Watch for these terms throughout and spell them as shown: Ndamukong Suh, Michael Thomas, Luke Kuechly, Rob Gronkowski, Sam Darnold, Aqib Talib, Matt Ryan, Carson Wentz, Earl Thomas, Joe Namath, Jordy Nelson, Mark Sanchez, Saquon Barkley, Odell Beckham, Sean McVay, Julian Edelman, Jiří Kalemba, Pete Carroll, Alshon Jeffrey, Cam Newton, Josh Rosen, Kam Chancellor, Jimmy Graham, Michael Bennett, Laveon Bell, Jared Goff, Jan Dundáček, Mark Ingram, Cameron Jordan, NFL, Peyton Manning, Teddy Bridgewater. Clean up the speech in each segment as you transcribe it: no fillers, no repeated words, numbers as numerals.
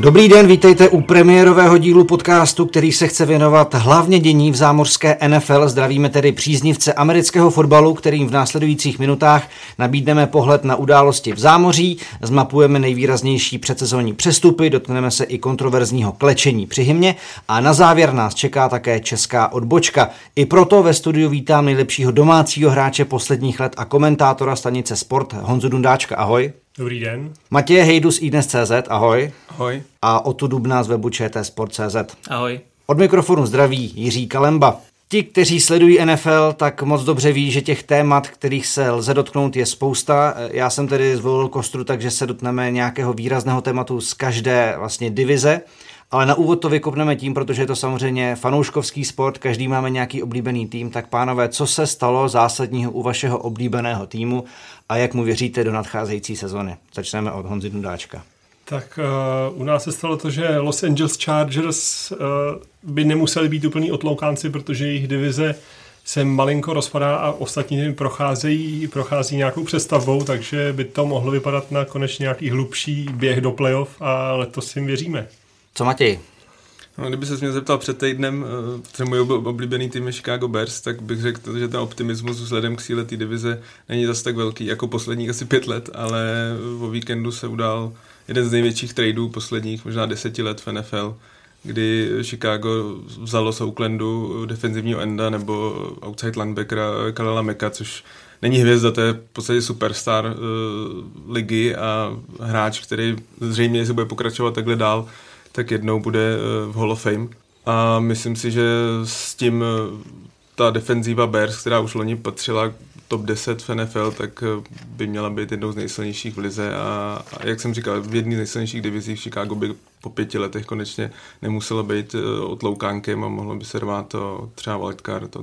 Dobrý den, vítejte u premiérového dílu podcastu, který se chce věnovat hlavně dění v zámořské NFL. Zdravíme tedy příznivce amerického fotbalu, kterým v následujících minutách nabídneme pohled na události v zámoří, zmapujeme nejvýraznější předsezonní přestupy, dotkneme se i kontroverzního klečení při hymně a na závěr nás čeká také česká odbočka. I proto ve studiu vítám nejlepšího domácího hráče posledních let a komentátora stanice Sport Honzu Dundáčka. Ahoj. Dobrý den. Matěje Hejdu z iDnes.cz, ahoj. Ahoj. A Otu Dubna z webu Sport.cz. Ahoj. Od mikrofonu zdraví Jiří Kalemba. Ti, kteří sledují NFL, tak moc dobře ví, že těch témat, kterých se lze dotknout, je spousta. Já jsem tedy zvolil kostru, takže se dotkneme nějakého výrazného tématu z každé vlastně divize. Ale na úvod to vykopneme tím, protože je to samozřejmě fanouškovský sport, každý máme nějaký oblíbený tým, tak pánové, co se stalo zásadního u vašeho oblíbeného týmu a jak mu věříte do nadcházející sezony? Začneme od Honzy Dundáčka. Tak u nás se stalo to, že Los Angeles Chargers by nemuseli být úplný otloukánci, protože jejich divize se malinko rozpadá a ostatní prochází nějakou přestavbou, takže by to mohlo vypadat na konečně nějaký hlubší běh do playoff a letos jim věříme. Co Matěj? No, kdyby se mě zeptal před týdnem, protože můj oblíbený tým je Chicago Bears, tak bych řekl, že ten optimismus vzhledem k síle té divize není zase tak velký jako posledních asi 5 let, ale o víkendu se udál jeden z největších tradeů posledních možná 10 let v NFL, kdy Chicago vzalo z Oaklandu defenzivního enda nebo outside linebackera Khalila Macka, což není hvězda, to je v podstatě superstar ligy a hráč, který zřejmě, jestli bude pokračovat takhle dál, tak jednou bude v Hall of Fame. A myslím si, že s tím ta defenzíva Bears, která už loni patřila top 10 v NFL, tak by měla být jednou z nejsilnějších v lize a jak jsem říkal, v jedné z nejsilnějších divizí v Chicago by po 5 letech konečně nemusela být otloukánkem a mohlo by se rvát to třeba wildcard, to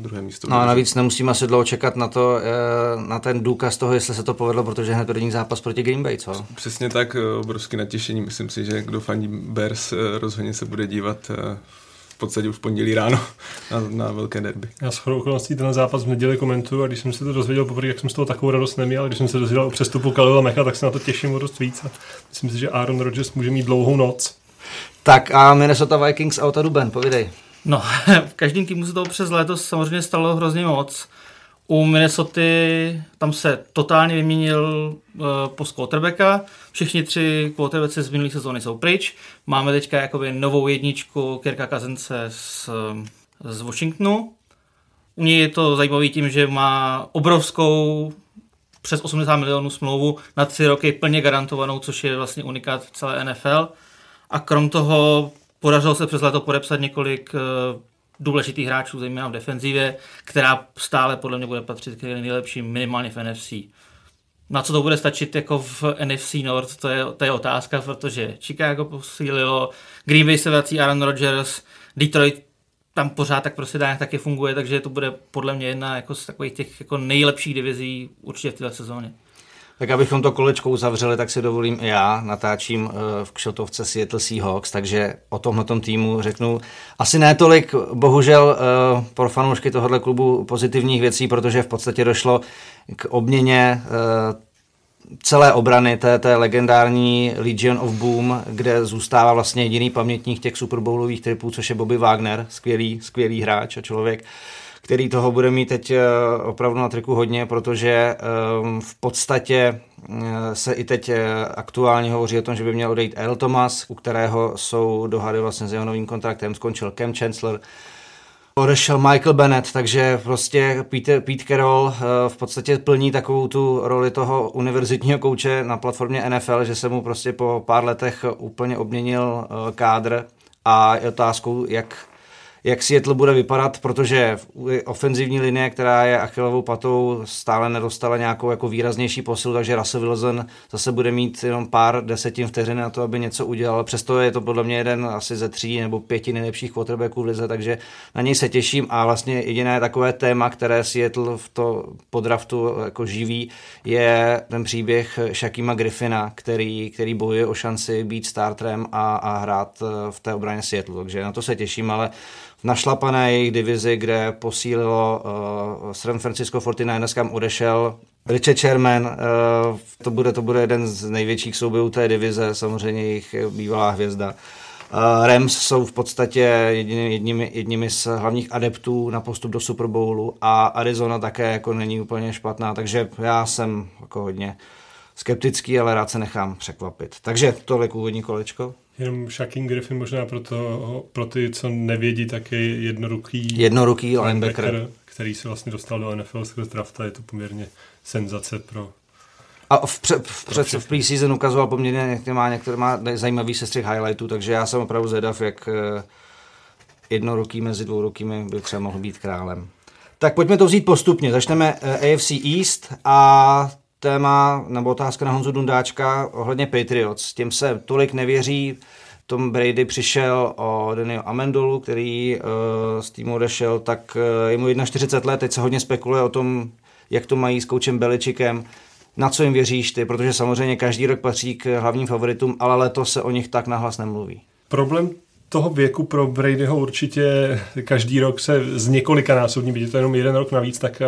druhé místo. No a navíc nemusíme asi dlouho čekat na ten důkaz toho, jestli se to povedlo, protože hned první zápas proti Green Bay, co? Přesně tak, obrovské natěšení. Myslím si, že kdo fandí Bears, rozhodně se bude dívat v podstatě už pondělí ráno na velké derby. Já shodou okolností ten zápas v neděli komentuju a když jsem se to dozvěděl poprvé, jak jsem z toho takovou radost neměl, když jsem se dozvěděl o přestupu Khalila Macka, tak se na to těším o dost víc a myslím si, že Aaron Rodgers může mít dlouhou noc. Tak a Minnesota Vikings a Ota Duben, povídej. No, v každém týmu se toho přes léto samozřejmě stalo hrozně moc. U Minnesota tam se totálně vyměnil post quarterbacka. Všichni 3 quarterbacki z minulých sezóny jsou pryč. Máme teďka jakoby novou jedničku Kirka Cousinse z Washingtonu. U něj je to zajímavý tím, že má obrovskou přes 80 milionů smlouvu na 3 roky plně garantovanou, což je vlastně unikát v celé NFL. A krom toho podařilo se přes léto podepsat několik důležitých hráčů, zejména v defenzivě, která stále podle mě bude patřit k nejlepším minimálně v NFC. Na co to bude stačit jako v NFC North, to je otázka, protože Chicago posílilo, Green Bay se vrací Aaron Rodgers, Detroit tam pořád tak prostě nějak taky funguje, takže to bude podle mě jedna jako z takových těch jako nejlepších divizí určitě v této sezóně. Tak abychom to kolečko uzavřeli, tak si dovolím já, natáčím v kšotovce Seattle Seahawks, takže o tomhletom týmu řeknu asi ne tolik, bohužel pro fanoušky tohohle klubu pozitivních věcí, protože v podstatě došlo k obměně celé obrany té legendární Legion of Boom, kde zůstává vlastně jediný pamětník těch superbowlových tripů, což je Bobby Wagner, skvělý hráč a člověk, který toho bude mít teď opravdu na triku hodně, protože v podstatě se i teď aktuálně hovoří o tom, že by měl odejít Earl Thomas, u kterého jsou dohady vlastně s jeho novým kontraktem, skončil Kam Chancellor, odešel Michael Bennett, takže prostě Pete Carroll v podstatě plní takovou tu roli toho univerzitního kouče na platformě NFL, že se mu prostě po pár letech úplně obměnil kádr a je otázkou, jak Seattle bude vypadat, protože ofenzivní linie, která je achilovou patou, stále nedostala nějakou jako výraznější posilu, takže Russell Wilson zase bude mít jenom pár desetin vteřiny na to, aby něco udělal. Přesto je to podle mě jeden asi ze 3 nebo 5 nejlepších quarterbacků v lize, takže na něj se těším a vlastně jediné takové téma, které Seattle v to podraftu jako živí, je ten příběh Shaquema Griffina, který bojuje o šanci být starterem a hrát v té obraně Seattle, takže na to se těším, ale našlapané jejich divizi, kde posílilo San Francisco 49ers, kam odešel Richard Sherman. To bude jeden z největších soubojů té divize, samozřejmě jejich bývalá hvězda. Rams jsou v podstatě jedními z hlavních adeptů na postup do Super Bowlu a Arizona také jako není úplně špatná, takže já jsem jako hodně skeptický, ale rád se nechám překvapit. Takže tolik úvodní kolečko. Jenom Shaquem Griffin možná pro ty, co nevědí, tak je jednoruký linebacker, který se vlastně dostal do NFL skrz drafta, je to poměrně senzace pro... A v pre-season ukazoval poměrně, některé má zajímavý sestřih highlightů, takže já jsem opravdu zvědav, jak jednoruký mezi dvourukými by třeba mohl být králem. Tak pojďme to vzít postupně. Začneme AFC East a téma nebo otázka na Honzu Dundáčka ohledně Patriots. Tím se tolik nevěří. Tom Brady přišel o Danielu Amendolu, který z týmu odešel, tak je mu 41 let. Teď se hodně spekuluje o tom, jak to mají s koučem Belichickem. Na co jim věříš ty? Protože samozřejmě každý rok patří k hlavním favoritům, ale letos se o nich tak nahlas nemluví. Problém toho věku pro Bradyho určitě každý rok se z několika násobní, byť je to jenom jeden rok navíc, tak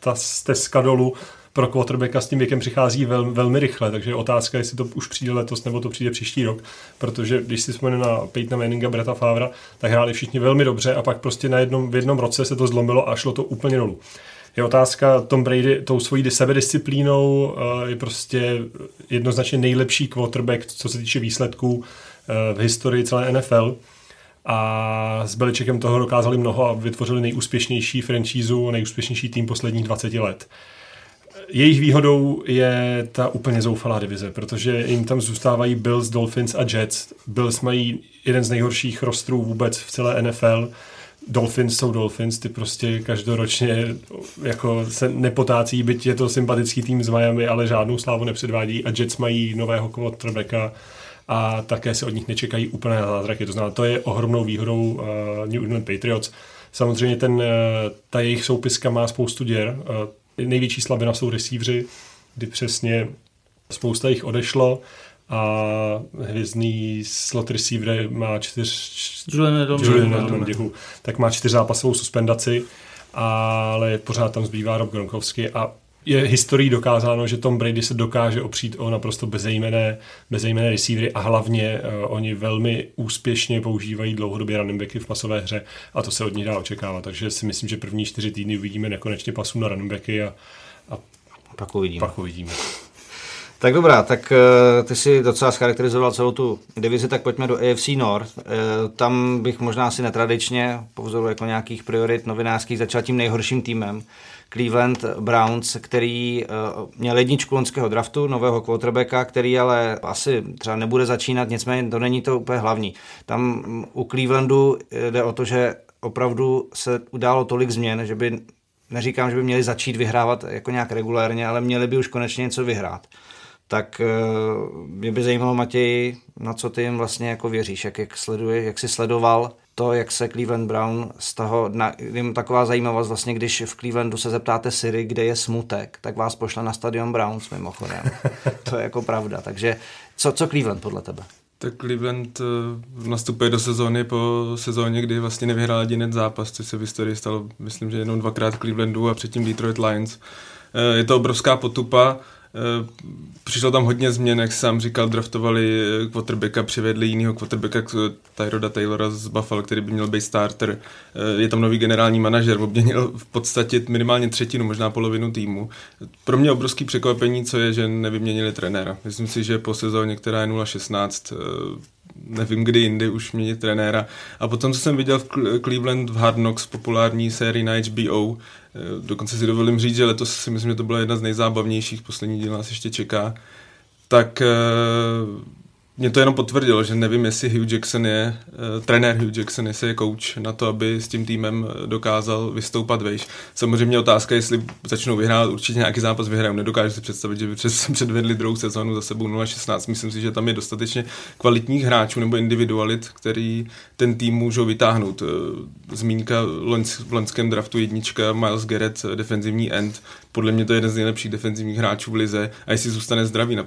ta stezka dolů pro quarterbacka s tím věkem přichází velmi rychle, takže otázka, jestli to už přijde letos nebo to přijde příští rok, protože když si vzpomenu na Peytona Manninga, Bretta Favra, tak hráli všichni velmi dobře a pak prostě v jednom roce se to zlomilo a šlo to úplně dolů. Je otázka, Tom Brady tou svojí sebedisciplínou je prostě jednoznačně nejlepší quarterback, co se týče výsledků v historii celé NFL. A s Belichickem toho dokázali mnoho a vytvořili nejúspěšnější franšízu, nejúspěšnější tým posledních 20 let. Jejich výhodou je ta úplně zoufalá divize, protože jim tam zůstávají Bills, Dolphins a Jets. Bills mají jeden z nejhorších rostrů vůbec v celé NFL. Dolphins jsou Dolphins, ty prostě každoročně jako se nepotácí, byť je to sympatický tým z Miami, ale žádnou slávu nepředvádí a Jets mají nového quarterbacka a také se od nich nečekají úplné zázraky. To znamená, to je ohromnou výhodou New England Patriots. Samozřejmě ta jejich soupiska má spoustu děr. Největší slabina jsou receivři, kdy přesně spousta jich odešlo a hvězdný slot receiver má čtyř zápasovou suspendaci, ale pořád tam zbývá Rob Gronkowski a je historií dokázáno, že Tom Brady se dokáže opřít o naprosto bezejmenné receivery a hlavně oni velmi úspěšně používají dlouhodobě running backy v pasové hře a to se od nich dá očekávat, takže si myslím, že první 4 týdny uvidíme nekonečně pasů na running backy a pak uvidíme. Tak dobrá, tak ty si docela charakterizoval celou tu divizi, tak pojďme do AFC North. Tam bych možná asi netradičně, po vzoru jako nějakých priorit novinářských, začal tím nejhorším týmem. Cleveland Browns, který měl jedničku loňského draftu, nového quarterbacka, který ale asi třeba nebude začínat, nicméně to není to úplně hlavní. Tam u Clevelandu jde o to, že opravdu se událo tolik změn, že by, neříkám, že by měli začít vyhrávat jako nějak regulérně, ale měli by už konečně něco vyhrát. Tak mě by zajímalo, Matěj, na co ty jim vlastně jako věříš, jak jsi sledoval to, jak se Cleveland Brown z toho dna, jim taková zajímavost vlastně, když v Clevelandu se zeptáte Siri, kde je smutek, tak vás pošle na stadion Browns mimochodem. To je jako pravda, takže co Cleveland podle tebe? Tak Cleveland nastupuje do sezóny po sezóně, kdy vlastně nevyhrál jediný zápas, což se v historii stalo, myslím, že jenom 2krát Clevelandu a předtím Detroit Lions. Je to obrovská potupa. Přišlo tam hodně změn, jak sám říkal, draftovali quarterbacka, přivedli jinýho quarterbacka, Tyroda Taylora z Buffalo, který by měl být starter. Je tam nový generální manažer, obměnil v podstatě minimálně třetinu, možná polovinu týmu. Pro mě obrovský překvapení, co je, že nevyměnili trenéra. Myslím si, že po sezóně, která je 0-16, nevím kdy jindy už měnit trenéra. A potom, co jsem viděl v Cleveland v Hard Knocks, populární sérii na HBO, dokonce si dovolím říct, že letos si myslím, že to byla jedna z nejzábavnějších, poslední díl nás ještě čeká, tak mě to jenom potvrdilo, že nevím, jestli trenér Hue Jackson, jestli je coach na to, aby s tím týmem dokázal vystoupat vejš. Samozřejmě otázka, jestli začnou vyhrát, určitě nějaký zápas vyhrajou. Nedokážu si představit, že by předvedli druhou sezónu za sebou 0-16. Myslím si, že tam je dostatečně kvalitních hráčů nebo individualit, který ten tým můžou vytáhnout. Zmínka v loňském draftu jednička, Miles Garrett, defenzivní end. Podle mě to je jeden z nejlepších defenzivních hráčů v lize a jestli zůstane zdravý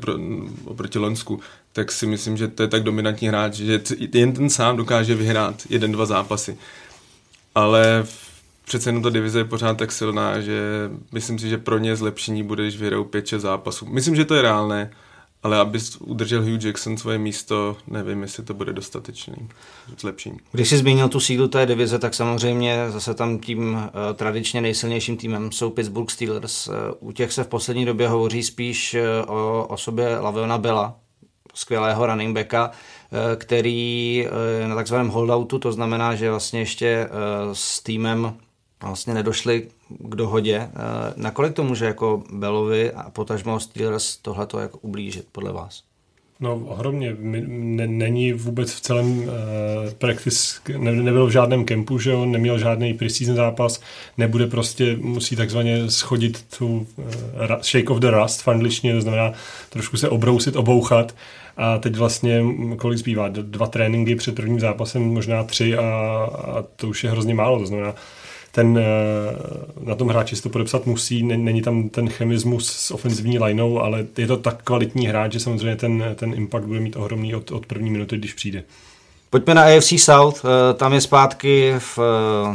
oproti Loňsku, tak si myslím, že to je tak dominantní hráč, že jen ten sám dokáže vyhrát 1-2 zápasy. Ale přece jenom ta divize je pořád tak silná, že myslím si, že pro ně zlepšení bude, když vyhrajou 5-6 zápasů. Myslím, že to je reálné, ale aby udržel Hue Jackson svoje místo, nevím, jestli to bude dostatečný zlepšení. Když jsi zmínil tu sílu té divize, tak samozřejmě zase tam tím tradičně nejsilnějším týmem jsou Pittsburgh Steelers. U těch se v poslední době hovoří spíš o osobě Laveona Bella, skvělého running backa, který na takzvaném holdoutu, to znamená, že vlastně ještě s týmem vlastně nedošli k dohodě. Nakolik to může jako Bellovi a potažmo Steelers tohleto jako ublížit podle vás? No ohromně. Není vůbec v celém practice, nebyl v žádném kempu, že on neměl žádný preseason zápas, nebude prostě, musí takzvaně schodit tu shake of the rust v angličtině, to znamená trošku se obrousit, obouchat. A teď vlastně, kolik zbývá? 2 tréninky před prvním zápasem, možná 3 a to už je hrozně málo, to znamená ten, na tom hráči si to podepsat musí, není tam ten chemismus s ofenzivní lineou, ale je to tak kvalitní hráč, že samozřejmě ten impact bude mít ohromný od první minuty, když přijde. Pojďme na AFC South, tam je zpátky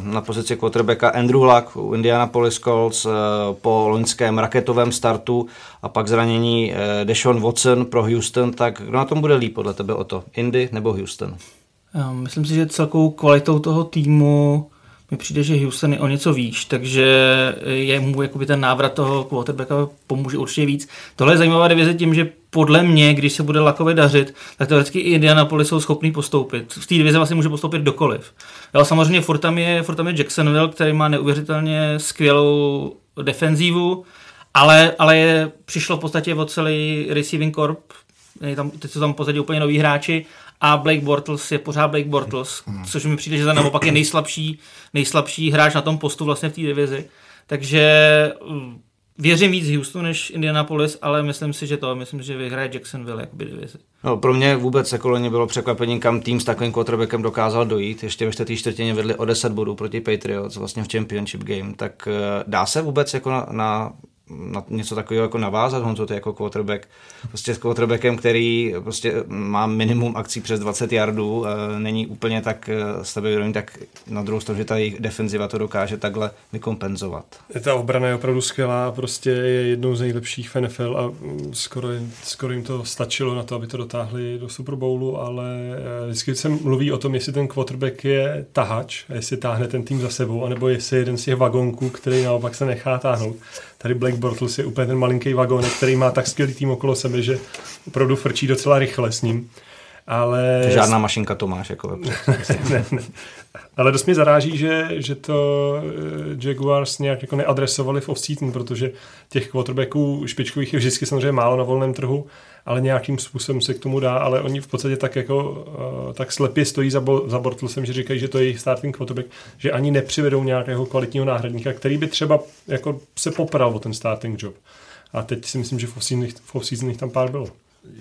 na pozici quarterbacka Andrew Luck u Indianapolis Colts po loňském raketovém startu a pak zranění Deshaun Watson pro Houston, tak kdo na tom bude líp podle tebe, Oto? Indy nebo Houston? Myslím si, že celkovou kvalitou toho týmu mi přijde, že Houston je o něco výš, takže jemu jakoby ten návrat toho quarterbacka pomůže určitě víc. Tohle je zajímavá divize tím, že podle mě, když se bude Luckovi dařit, tak teoreticky i Indianapolis jsou schopný postoupit. V té divize vlastně může postoupit kdokoliv. Ale samozřejmě furt tam je Jacksonville, který má neuvěřitelně skvělou defenzívu, ale přišlo v podstatě o celý receiving corps. Teď jsou tam v podstatě úplně noví hráči. A Blake Bortles je pořád Blake Bortles, což mi přijde, že za naopak je nejslabší hráč na tom postu vlastně v té divizi. Takže věřím víc Houstonu než Indianapolis, ale myslím si, že vyhraje Jacksonville jakoby divizi. No, pro mě vůbec jako loni bylo překvapením, kam tým s takovým quarterbackem dokázal dojít. Ještě ve čtvrté čtvrtině vedli o 10 bodů proti Patriots vlastně v Championship game. Tak dá se vůbec jako na něco takového jako navázat, Honzo, ty jako quarterback. Prostě s quarterbackem, který prostě má minimum akcí přes 20 yardů, není úplně tak sebevědomý, tak na druhou stranu, že ta jejich defenziva to dokáže takhle vykompenzovat. Ta obrana je opravdu skvělá, prostě je jednou z nejlepších v NFL a skoro jim to stačilo na to, aby to dotáhli do Super Bowlu, ale vždycky se mluví o tom, jestli ten quarterback je tahač, jestli táhne ten tým za sebou, anebo jestli jeden z těch vagonků, který naopak se nechá táhnout. Tady Blake Bortles je úplně ten malinký vagón, který má tak skvělý tým okolo sebe, že opravdu frčí docela rychle s ním. Ale žádná mašinka to máš jako ne. Ale dost mě zaráží, že to Jaguars nějak jako neadresovali v off-season, protože těch quarterbacků špičkových je vždycky samozřejmě málo na volném trhu, ale nějakým způsobem se k tomu dá, ale oni v podstatě tak jako tak slepě stojí za Bortlesem, že říkají, že to je jejich starting quarterback, že ani nepřivedou nějakého kvalitního náhradníka, který by třeba jako se popral o ten starting job. A teď si myslím, že v off-season tam pár bylo.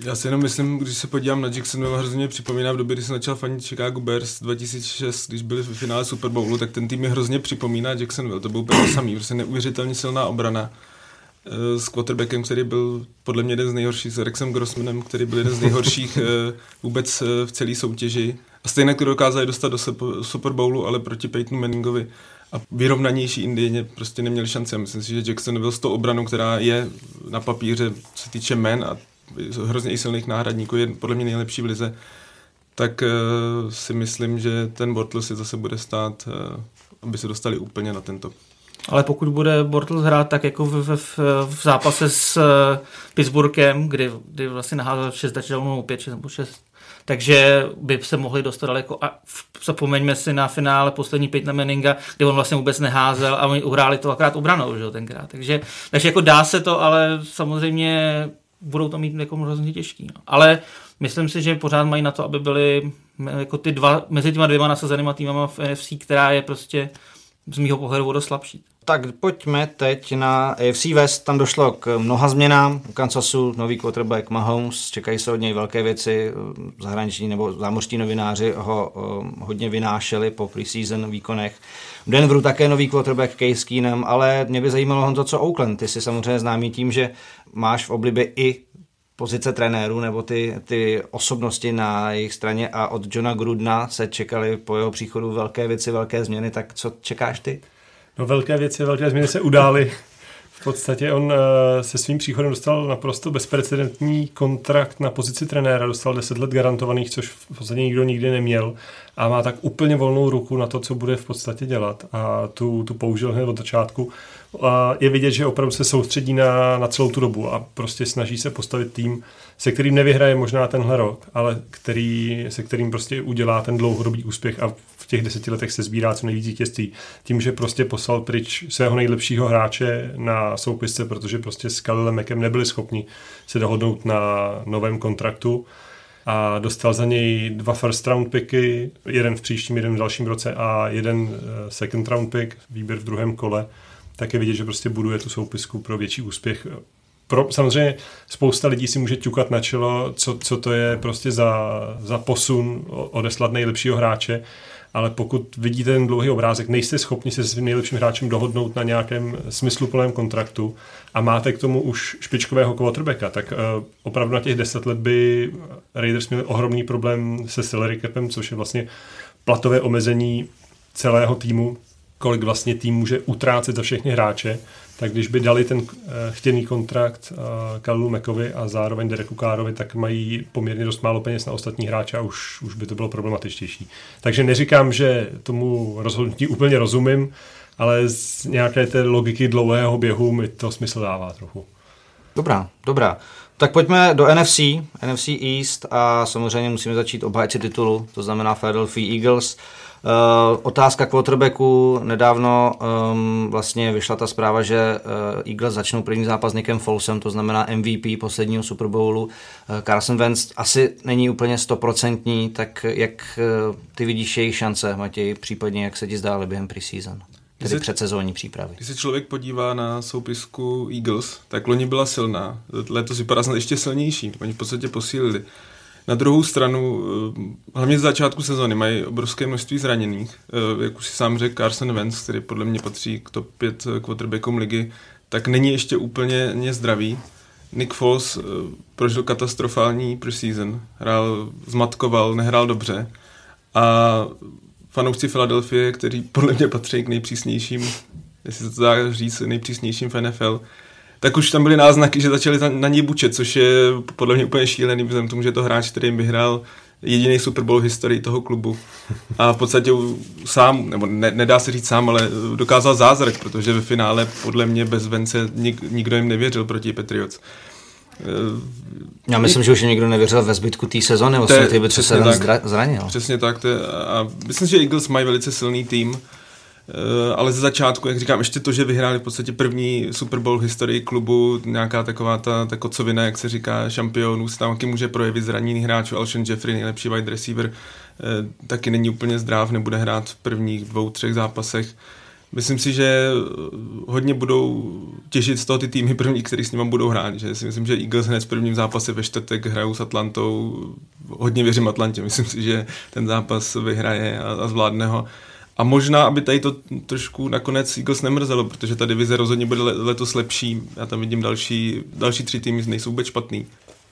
Já si jenom myslím, když se podívám na Jacksonville, hrozně mě připomíná v době, kdy jsem začal fanit Chicago Bears 2006, když byli v finále Super Bowlu, tak ten tým mi hrozně připomíná Jacksonville. To byl právě samý, prostě neuvěřitelně silná obrana s quarterbackem, který byl podle mě jeden z nejhorších, s Rexem Grossmanem, který byl jeden z nejhorších vůbec v celé soutěži. A stejně to dokázali dostat do Super Bowlu, ale proti Peytonu Manningovi a vyrovnanější Indie prostě neměli šance. Myslím si, že Jacksonville s tou obranou, která je na papíře, co se týče men a hrozně i silných náhradníků, je podle mě nejlepší v lize, tak si myslím, že ten Bortles si zase bude stát, aby se dostali úplně na ten top. Ale pokud bude Bortles hrát tak jako v zápase s Pittsburghem, kdy vlastně naházel 6 touchdownů, 5, 6, takže by se mohli dostat daleko a zapomeňme si na finále poslední Peytona Manninga, kde on vlastně vůbec neházel a oni uhráli to akorát obranou, že jo, tenkrát. Takže jako dá se to, ale samozřejmě budou to mít jako hrozně těžký. No. Ale myslím si, že pořád mají na to, aby byli jako mezi těma dvěma nasazenýma týmama v NFC, která je prostě z mýho pohledu o dost slabší. Tak pojďme teď na AFC West. Tam došlo k mnoha změnám. U Kansasu nový quarterback Mahomes. Čekají se od něj velké věci. Zahraniční nebo zámořští novináři ho hodně vynášeli po preseason výkonech. V Denveru také nový quarterback Case Keenum, ale mě by zajímalo, Honzo, co Oakland. Ty jsi samozřejmě známý tím, že máš v oblibě i pozice trenérů nebo ty osobnosti na jejich straně a od Johna Grudna se čekaly po jeho příchodu velké věci, velké změny, tak co čekáš ty? No velké věci, velké změny se udály. V podstatě on se svým příchodem dostal naprosto bezprecedentní kontrakt na pozici trenéra, dostal 10 let garantovaných, což v podstatě nikdo nikdy neměl a má tak úplně volnou ruku na to, co bude v podstatě dělat a tu použil hned od začátku. A je vidět, že opravdu se soustředí na celou tu dobu a prostě snaží se postavit tým, se kterým nevyhraje možná tenhle rok, ale se kterým prostě udělá ten dlouhodobý úspěch a v těch 10 letech se sbírá co nejvíc vítězství. Tím, že prostě poslal pryč svého nejlepšího hráče na soupisce, protože prostě s Khalilem Mackem nebyli schopni se dohodnout na novém kontraktu a dostal za něj 2 first round picky, jeden v příštím, jeden v dalším roce a jeden second round pick, výběr v druhém kole. Tak je vidět, že prostě buduje tu soupisku pro větší úspěch. Samozřejmě spousta lidí si může ťukat na čelo, co to je prostě za posun odeslat nejlepšího hráče, ale pokud vidíte ten dlouhý obrázek, nejste schopni se svým nejlepším hráčem dohodnout na nějakém smysluplném kontraktu a máte k tomu už špičkového quarterbacka, tak opravdu na těch 10 let by Raiders měli ohromný problém se salary capem, což je vlastně platové omezení celého týmu, kolik vlastně tým může utrácet za všechny hráče, tak když by dali ten chtěný kontrakt Khalilu Mackovi a zároveň Dereku Carrovi, tak mají poměrně dost málo peněz na ostatní hráče a už by to bylo problematičtější. Takže neříkám, že tomu rozhodnutí úplně rozumím, ale z nějaké té logiky dlouhého běhu mi to smysl dává trochu. Dobrá. Tak pojďme do NFC East a samozřejmě musíme začít obhájci titulu, to znamená Philadelphia Eagles. Otázka quarterbacku, nedávno vlastně vyšla ta zpráva, že Eagles začnou první zápas Nickem Folesem, to znamená MVP posledního Super Bowlu. Carson Wentz asi není úplně 100%, tak jak ty vidíš jejich šance, Matěj, případně jak se ti zdály během preseason, tedy předsezónní přípravy? Když se člověk podívá na soupisku Eagles, tak loni byla silná, letos vypadá snad ještě silnější, oni v podstatě posílili. Na druhou stranu, hlavně z začátku sezony mají obrovské množství zraněných. Jak už si sám řekl, Carson Wentz, který podle mě patří k top 5 quarterbackům ligy, tak není ještě úplně zdravý. Nick Foles prožil katastrofální preseason. Zmatkoval, nehrál dobře. A fanoušci Philadelphie, kteří podle mě patří k nejpřísnějším, jestli se to dá říct, nejpřísnějším v NFL, tak už tam byly náznaky, že začali na něj bučet, což je podle mě úplně šílený, vzhledem k tomu, že je to hráč, který jim vyhrál jediný Super Bowl v historii toho klubu. A v podstatě sám, nebo nedá se říct sám, ale dokázal zázrak, protože ve finále podle mě bez Vence nikdo jim nevěřil proti Patriots. Já myslím, že už nikdo nevěřil ve zbytku té sezony, vlastně ty by se zranil. Přesně tak. A myslím, že Eagles mají velice silný tým. Ale ze začátku, jak říkám, ještě to, že vyhráli v podstatě první Super Bowl v historii klubu, nějaká taková ta kocovina, jak se říká, šampionů, se tam taky může projevit zraněný hráč, Alshon Jeffrey, nejlepší wide receiver, taky není úplně zdrav, nebude hrát v prvních 2-3 zápasech. Myslím si, že hodně budou těžit z toho ty týmy první, který s nimi budou hrát. Že si myslím, že Eagles hned v prvním zápase ve čtvrtek hrajou s Atlantou, hodně věřím Atlantě, myslím si, že ten zápas vyhraje a zvládne ho. A možná, aby tady to trošku nakonec Eagles nemrzelo, protože ta divize rozhodně bude letos lepší. Já tam vidím další 3 týmy, nejsou vůbec špatný.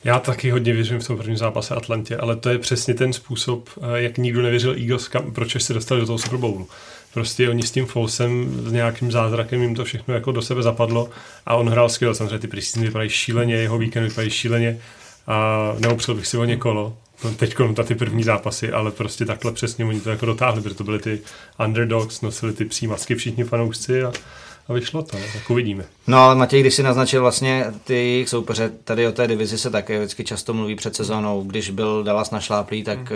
Já taky hodně věřím v tom prvním zápase Atlantě, ale to je přesně ten způsob, jak nikdo nevěřil Eagles, proč se dostali do toho Super Bowlu. Prostě oni s tím Folesem, s nějakým zázrakem jim to všechno jako do sebe zapadlo a on hrál skvěle. Samozřejmě ty preseasony vypadají šíleně, jeho víkend vypadají šíleně a neopřel bych si o někoho. Teď konta ty první zápasy, ale prostě takhle přesně oni to jako dotáhli, protože to byly ty underdogs, nosili ty přímasky všichni fanoušci a vyšlo to, tak uvidíme. No ale Matěj, když si naznačil vlastně ty jejich soupeře, tady o té divizi se také vždycky často mluví před sezónou, když byl Dallas našláplý, tak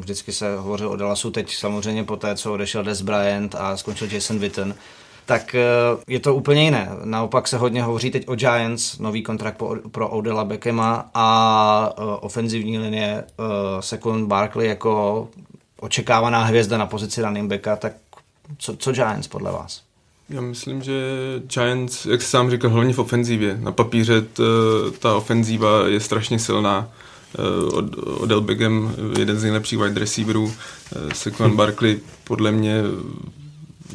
vždycky se hovořil o Dallasu, teď samozřejmě po té, co odešel Dez Bryant a skončil Jason Witten, tak je to úplně jiné. Naopak se hodně hovoří teď o Giants, nový kontrakt pro Odella Beckhama a ofenzivní linie Saquon Barkley jako očekávaná hvězda na pozici running backa, tak co Giants podle vás? Já myslím, že Giants, jak jsi sám říkal, hlavně v ofenzivě. Na papíře ta ofenziva je strašně silná. Odell Beckham, jeden z nejlepších wide receiverů, Saquon Barkley podle mě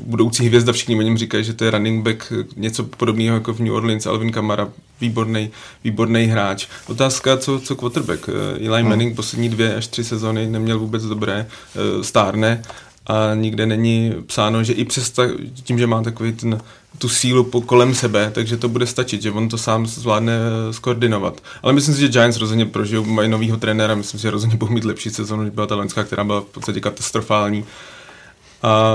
budoucí hvězda, všichni o něm říkají, že to je running back, něco podobného jako v New Orleans, Alvin Kamara, výborný hráč. Otázka, co quarterback. Eli Manning poslední 2 až 3 sezony neměl vůbec dobré, stárne a nikde není psáno, že i přes tím, že má takový tu sílu kolem sebe, takže to bude stačit, že on to sám zvládne skoordinovat. Ale myslím si, že Giants rozhodně prožijou, mají novýho trenéra, myslím si, že rozhodně budou mít lepší sezonu, než byla ta loňská, která byla v podstatě katastrofální. A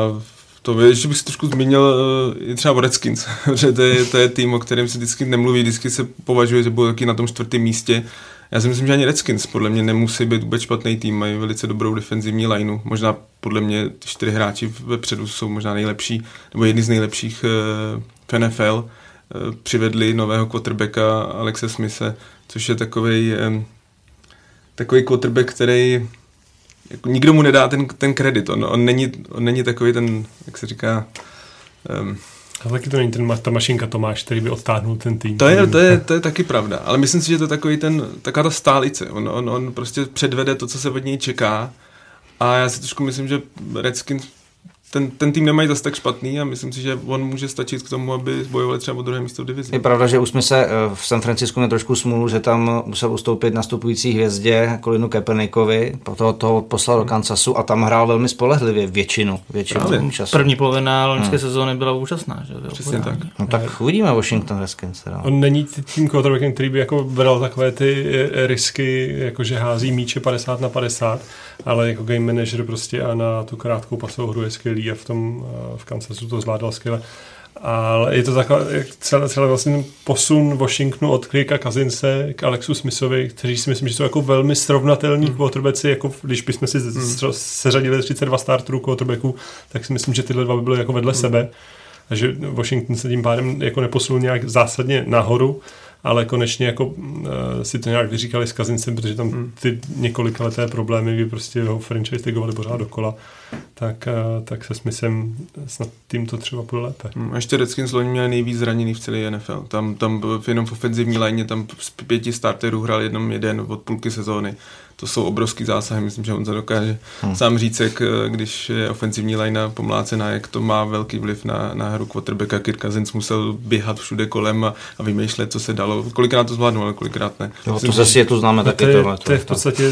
to ještě bych si trošku zmínil i třeba o Redskins, že to je tým, o kterém se vždycky nemluví, vždycky se považuje, že budou taky na tom 4. místě. Já si myslím, že ani Redskins podle mě nemusí být vůbec špatný tým, mají velice dobrou defenzivní lineu. Možná podle mě 4 hráči vepředu jsou možná nejlepší, nebo jedni z nejlepších v NFL. Přivedli nového quarterbacka Alexe Smithe, což je takovej quarterback, který jako nikdo mu nedá ten kredit. On není takový ten, jak se říká... A taky to není ta mašinka Tomáš, který by odtáhnul ten tým. To je taky pravda, ale myslím si, že to je taková ta stálice. On prostě předvede to, co se od něj čeká, a já si trošku myslím, že Redskins ten tým nemají zase tak špatný a myslím si, že on může stačit k tomu, aby bojovali třeba o druhé místo v divizi. Je pravda, že už jsme se v San Francisku měli trošku smůlu, že tam musel ustoupit nastupující hvězdě Colinu Kaepernickovi, proto toho poslal do Kansasu a tam hrál velmi spolehlivě většinu času. První polovina loňské sezóny byla úžasná, že? Přesně tak. No tak uvidíme Washington Redskins. On není tím quarterbackem, který by jako bral takové ty risky, jakože hází míče 50-50, ale jako game manager prostě a na tu krátkou pasovou hru je skvělý a v Kansasu to zvládal skvěle. Ale je to celé vlastně posun Washingtonu od Kirka Cousinse k Alexu Smithovi, kteří si myslím, že jsou jako velmi srovnatelní quarterbacki, jako když bychom si seřadili 32 starterů quarterbacků, tak si myslím, že tyhle dva by byly jako vedle sebe. Takže Washington se tím pádem jako neposunul nějak zásadně nahoru, ale konečně jako si to nějak vyříkali s Cousinsem, protože tam ty několikaleté problémy, kdy prostě ho franchise tagovali pořád dokola, tak se Smithem snad tím to třeba půjde lépe. A ještě Redskins loni měli nejvíc zraněný v celé NFL. Tam jenom v ofenzivní lajně, tam z 5 starterů hrál jenom jeden od půlky sezóny. To jsou obrovský zásahy, myslím, že on se dokáže sám říct, když je ofenzivní lajna pomlácená, jak to má velký vliv na hru quarterbacka. Kirk Cousins musel běhat všude kolem a vymýšlet, co se dalo. Kolikrát to zvládnul, ale kolikrát ne. Jo, to zase je tu známe taky tohle. To je v podstatě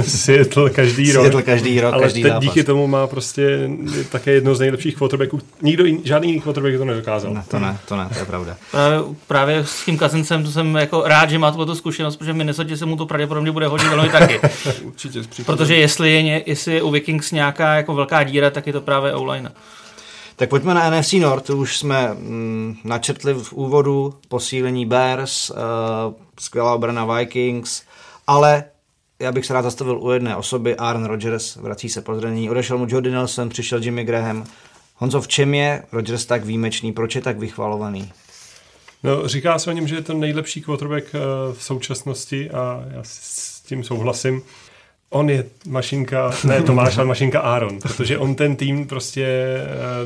Seattle každý rok, ale každý zápas. Díky tomu má prostě také jedno z nejlepších quarterbacků. Žádný jiný quarterback to nedokázal. Ne, to je pravda. Právě s tím Cousinsem to jsem jako rád, že má tuto zkušenost, protože v Minnesota se mu to pravděpodobně bude hodit, ale taky. Určitě, protože jestli je u Vikings nějaká jako velká díra, tak je to právě O-line. Tak pojďme na NFC North, už jsme načrtli v úvodu posílení Bears, skvělá obrana Vikings, ale já bych se rád zastavil u jedné osoby, Aaron Rodgers, vrací se po zranění, odešel mu Jordy Nelson, přišel Jimmy Graham. Honzo, v čem je Rodgers tak výjimečný, proč je tak vychvalovaný? No, říká se o něm, že je to nejlepší quarterback v současnosti a já s tím souhlasím. On je mašinka, ne Tomáš, ale mašinka Aaron, protože on ten tým prostě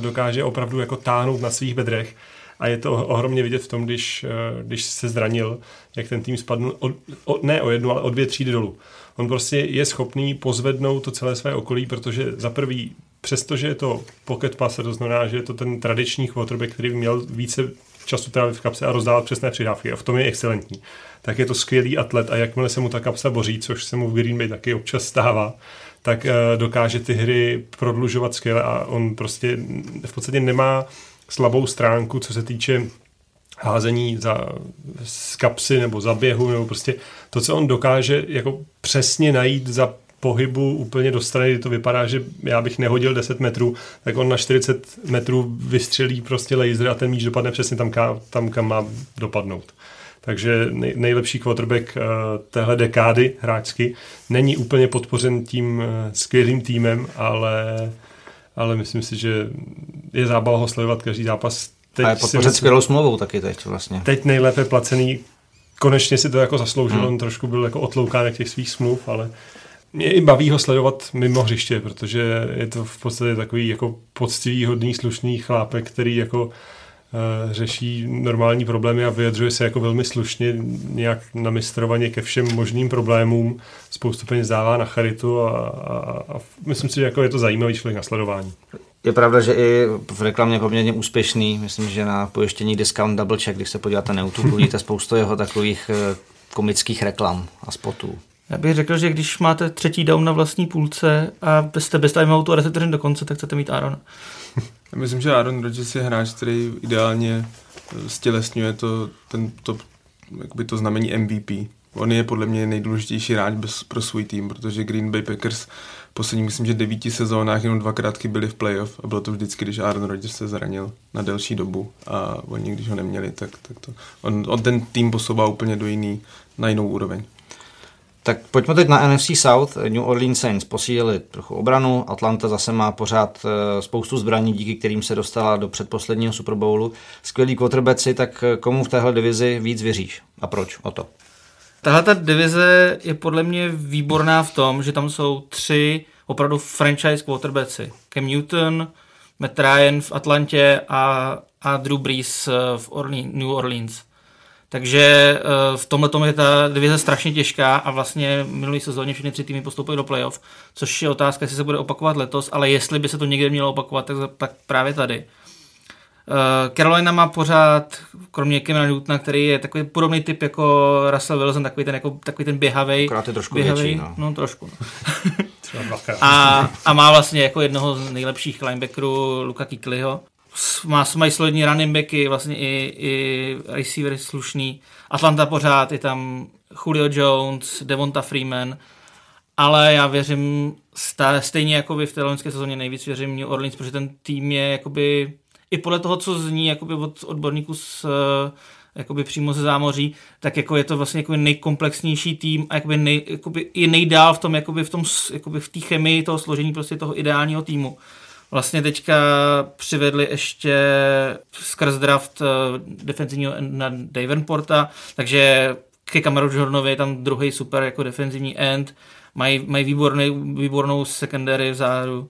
dokáže opravdu jako táhnout na svých bedrech a je to ohromně vidět v tom, když se zranil, jak ten tým spadl ne o jednu, ale o 2 třídy dolů. On prostě je schopný pozvednout to celé své okolí, protože za prvý, přestože je to pocket passer, to znamená, že je to ten tradiční quarterback, který měl více času trávit v kapse a rozdávat přesné přidávky a v tom je excelentní. Tak je to skvělý atlet a jakmile se mu ta kapsa boří, což se mu v Green Bay taky občas stává, tak dokáže ty hry prodlužovat skvěle a on prostě v podstatě nemá slabou stránku, co se týče házení z kapsy nebo za běhu, nebo prostě to, co on dokáže jako přesně najít za pohybu úplně do strany, kdy to vypadá, že já bych nehodil 10 metrů, tak on na 40 metrů vystřelí prostě laser a ten míč dopadne přesně tam kam má dopadnout. Takže nejlepší quarterback téhle dekády hráčsky není úplně podpořen tím skvělým týmem, ale myslím si, že je zábava ho sledovat každý zápas. Teď a je podpořen skvělou smlouvou taky teď vlastně. Teď nejlépe placený. Konečně si to jako zasloužil, on trošku byl jako otloukánek těch svých smluv, ale mě i baví ho sledovat mimo hřiště, protože je to v podstatě takový jako poctivý, hodný, slušný chlápek, který jako řeší normální problémy a vyjadřuje se jako velmi slušně, nějak namistrovaně ke všem možným problémům, spoustu peněz dává na charitu a myslím si, že jako je to zajímavý člověk na sledování. Je pravda, že i v reklamě je poměrně úspěšný. Myslím, že na pojištění Discount Double Check, když se podíváte na YouTube, vidíte spoustu jeho takových komických reklam a spotů. Já bych řekl, že když máte třetí down na vlastní půlce a jste bez timeoutu a 10 vteřin do konce, tak chcete mít Aarona. Já myslím, že Aaron Rodgers je hráč, který ideálně stělesňuje to znamení MVP. On je podle mě nejdůležitější hráč pro svůj tým, protože Green Bay Packers v posledních, myslím, že 9 sezónách jenom 2krát byli v playoff a bylo to vždycky, když Aaron Rodgers se zranil na delší dobu a oni, když ho neměli, tak to... On ten tým posouvá úplně na jinou úroveň. Tak pojďme teď na NFC South. New Orleans Saints posílili trochu obranu, Atlanta zase má pořád spoustu zbraní, díky kterým se dostala do předposledního Super Bowlu. Skvělí quarterbacki, tak komu v téhle divizi víc věříš a proč? O to. Tahle ta divize je podle mě výborná v tom, že tam jsou 3 opravdu franchise quarterbacki. Cam Newton, Matt Ryan v Atlantě a Drew Brees v New Orleans. Takže v tomhletom je ta divize strašně těžká a vlastně minulý sezóně všechny 3 týmy postoupily do playoff, což je otázka, jestli se bude opakovat letos, ale jestli by se to někde mělo opakovat, tak právě tady. Carolina má pořád, kromě Camera Newtona, který je takový podobný typ jako Russell Wilson, takový ten běhavej. Akorát je trošku větší, no trošku. No. a má vlastně jako jednoho z nejlepších linebackerů, Luka Kuechlyho. Mají solidní running backy, vlastně i receivery slušný. Atlanta pořád, je tam Julio Jones, Devonta Freeman, ale já věřím, stejně jako vy v té loňské sezóně nejvíc věřím New Orleans, protože ten tým je jakoby, i podle toho, co zní jakoby od odborníků jakoby přímo ze zámoří, tak jako je to vlastně jakoby nejkomplexnější tým a jakoby i nejdál v té chemii toho složení prostě toho ideálního týmu. Vlastně teďka přivedli ještě skrz draft defenzivního na Davenporta, takže ke Cameron Jordonovi je tam druhý super jako defenzivní end, mají výbornou secondary vzadu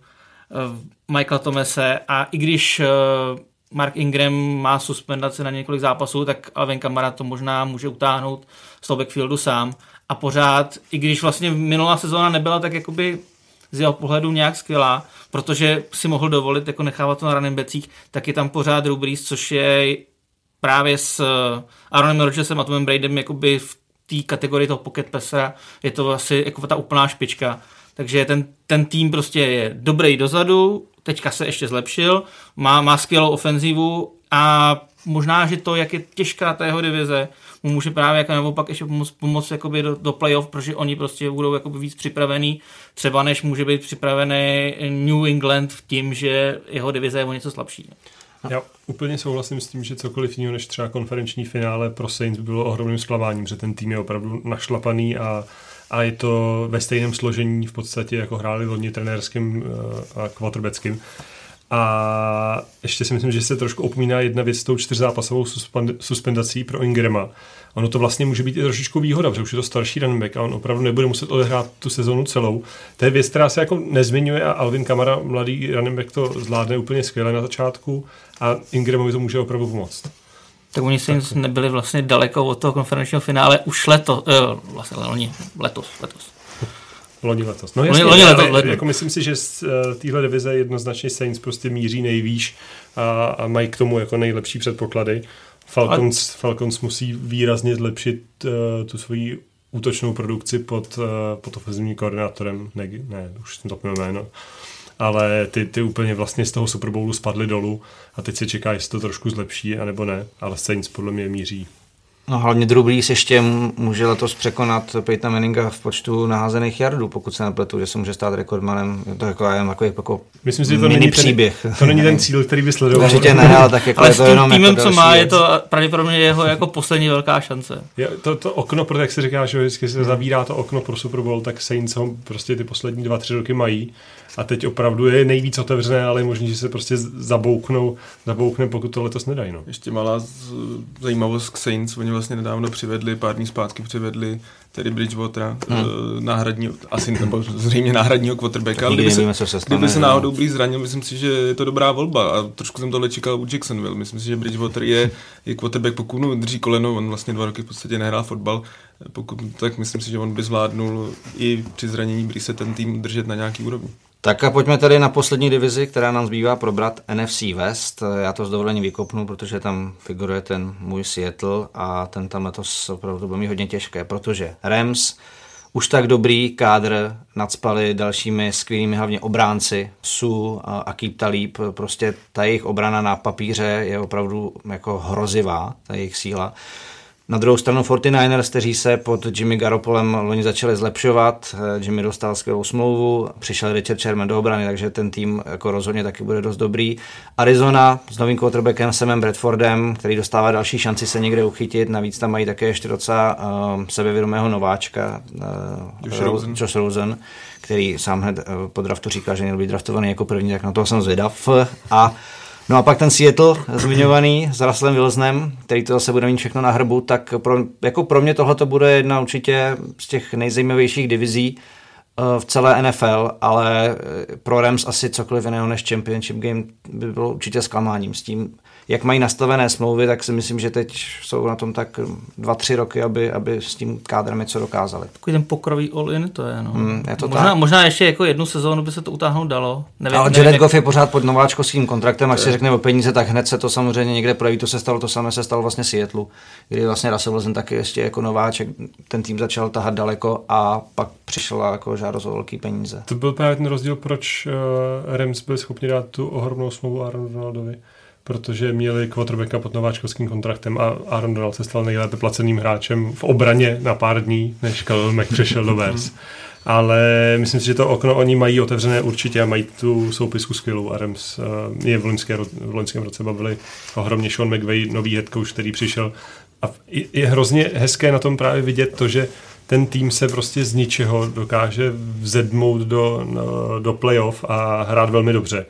Michaela Thomase a i když Mark Ingram má suspendaci na několik zápasů, tak Alvin Kamara to možná může utáhnout z toho backfieldu sám a pořád, i když vlastně minulá sezóna nebyla tak jakoby z jeho pohledu nějak skvělá, protože si mohl dovolit jako nechávat to na running backích, tak je tam pořád Drew Brees, což je právě s Aaronem Rodgersem a Tomem Bradym jakoby v té kategorii toho pocket passera je to asi jako ta úplná špička. Takže ten tým prostě je dobrý dozadu, teďka se ještě zlepšil, má skvělou ofenzivu a možná, že to, jak je těžká ta jeho divize, mu může právě jako naopak ještě pomoct jakoby do playoff, protože oni prostě budou jakoby víc připravený, třeba než může být připravený New England v tím, že jeho divize je o něco slabší. Já úplně souhlasím s tím, že cokoliv jiného než třeba konferenční finále pro Saints bylo ohromným zklamáním, že ten tým je opravdu našlapaný a je to ve stejném složení v podstatě, jako hráli loni trenérským a quarterbackým. A ještě si myslím, že se trošku opomíná jedna věc s tou 4zápasovou suspendací pro Ingrama. Ono to vlastně může být i trošičku výhoda, protože už je to starší running back a on opravdu nebude muset odehrát tu sezonu celou. To je věc, která se jako nezmiňuje a Alvin Kamara, mladý running back, to zvládne úplně skvěle na začátku a Ingramovi to může opravdu pomoct. Tak oni se nebyli vlastně daleko od toho konferenčního finále už letos. Letos. No jasně, jako myslím si, že z téhle divize jednoznačně Saints prostě míří nejvýš a mají k tomu jako nejlepší předpoklady. Falcons musí výrazně zlepšit tu svoji útočnou produkci pod ofenzivním koordinátorem. Ne, už jsem zapomněl jméno. Ale ty úplně vlastně z toho Super Bowlu spadly dolů a teď se čeká, jestli to trošku zlepší, anebo ne. Ale Saints podle mě míří. No hlavně Drew Brees ještě může letos překonat Peytona Manninga v počtu naházených yardů, pokud se nepletu, že se může stát rekordmanem. To je takový myslím, že to není příběh. To není ten cíl, který by sledoval. Určitě ne, ale tak jako ale je to jenom týmem, jako co má, je to pravděpodobně jeho jako poslední velká šance. To okno, protože jak se říká, že vždycky se zavírá to okno pro Super Bowl, tak Saints ho prostě ty poslední 2-3 roky mají. A teď opravdu je nejvíc otevřené, ale je možný, že se prostě zaboukne, pokud to letos nedají. No. Ještě malá zajímavost k Saints. Oni vlastně nedávno přivedli, pár dní zpátky přivedli Teddy Bridgewatera, zřejmě náhradního quarterbacka. Kdyby se náhodou Brees zranil, myslím si, že je to dobrá volba. A trošku jsem tohle čekal u Jacksonville. Myslím si, že Bridgewater je quarterback, pokud mu drží koleno, on vlastně 2 roky v podstatě nehrál fotbal, pokud, tak myslím si, že on by zvládnul i při zranění Breese ten tým udržet na nějaký úrovni. Tak a pojďme tady na poslední divizi, která nám zbývá probrat, NFC West. Já to s dovolením vykopnu, protože tam figuruje ten můj Seattle a ten tam letos opravdu bude mít hodně těžké, protože Rams už tak dobrý kádr nadspali dalšími skvělými hlavně obránci, Sue a Aqib Talib. Prostě ta jejich obrana na papíře je opravdu jako hrozivá, ta jejich síla. Na druhou stranu 49ers, kteří se pod Jimmy Garoppolem loni začali zlepšovat, Jimmy dostal skvělou smlouvu, přišel Richard Sherman do obrany, takže ten tým jako rozhodně taky bude dost dobrý. Arizona s novým quarterbackem Samem Bradfordem, který dostává další šanci se někde uchytit, navíc tam mají také ještě docela sebevědomého nováčka Josh Rosen, který sám hned po draftu říká, že měl být draftovaný jako první, tak na toho jsem zvědav. No a pak ten Seattle, zmiňovaný s Russellem Wilsonem, který to zase bude mít všechno na hrbu, tak pro mě tohle to bude jedna určitě z těch nejzajímavějších divizí v celé NFL, ale pro Rams asi cokoliv jiného než Championship Game by bylo určitě zklamáním. S tím, jak mají nastavené smlouvy, tak si myslím, že teď jsou na tom tak 2-3 roky, aby s tím kádrem něco dokázali. Takový ten pokrový all-in to je, no. Je to možná ještě jako jednu sezónu by se to utáhnout dalo. Nevím, Jared Goff je pořád pod nováčkovským kontraktem, a když si řekne o peníze, tak hned se to samozřejmě někde projeví. To samé se stalo vlastně Seattlu, kdy vlastně Russell Wilson taky ještě jako nováček, ten tým začal tahat daleko a pak přišla jako žádost o velký peníze. To byl právě ten rozdíl, proč Rams byl schopni dát tu ohromnou smlouvu Aaronu Donaldovi, protože měli quarterbacka pod nováčkovským kontraktem a Aaron Donald se stal nejlépe placeným hráčem v obraně na pár dní, než Khalil Mack přešel do Bears. Ale myslím si, že to okno oni mají otevřené určitě a mají tu soupisku skvělou. Rams je v loňském roce bavili ohromně Sean McVay, nový head coach, který přišel. A je hrozně hezké na tom právě vidět to, že ten tým se prostě z ničeho dokáže vzedmout do playoff a hrát velmi dobře.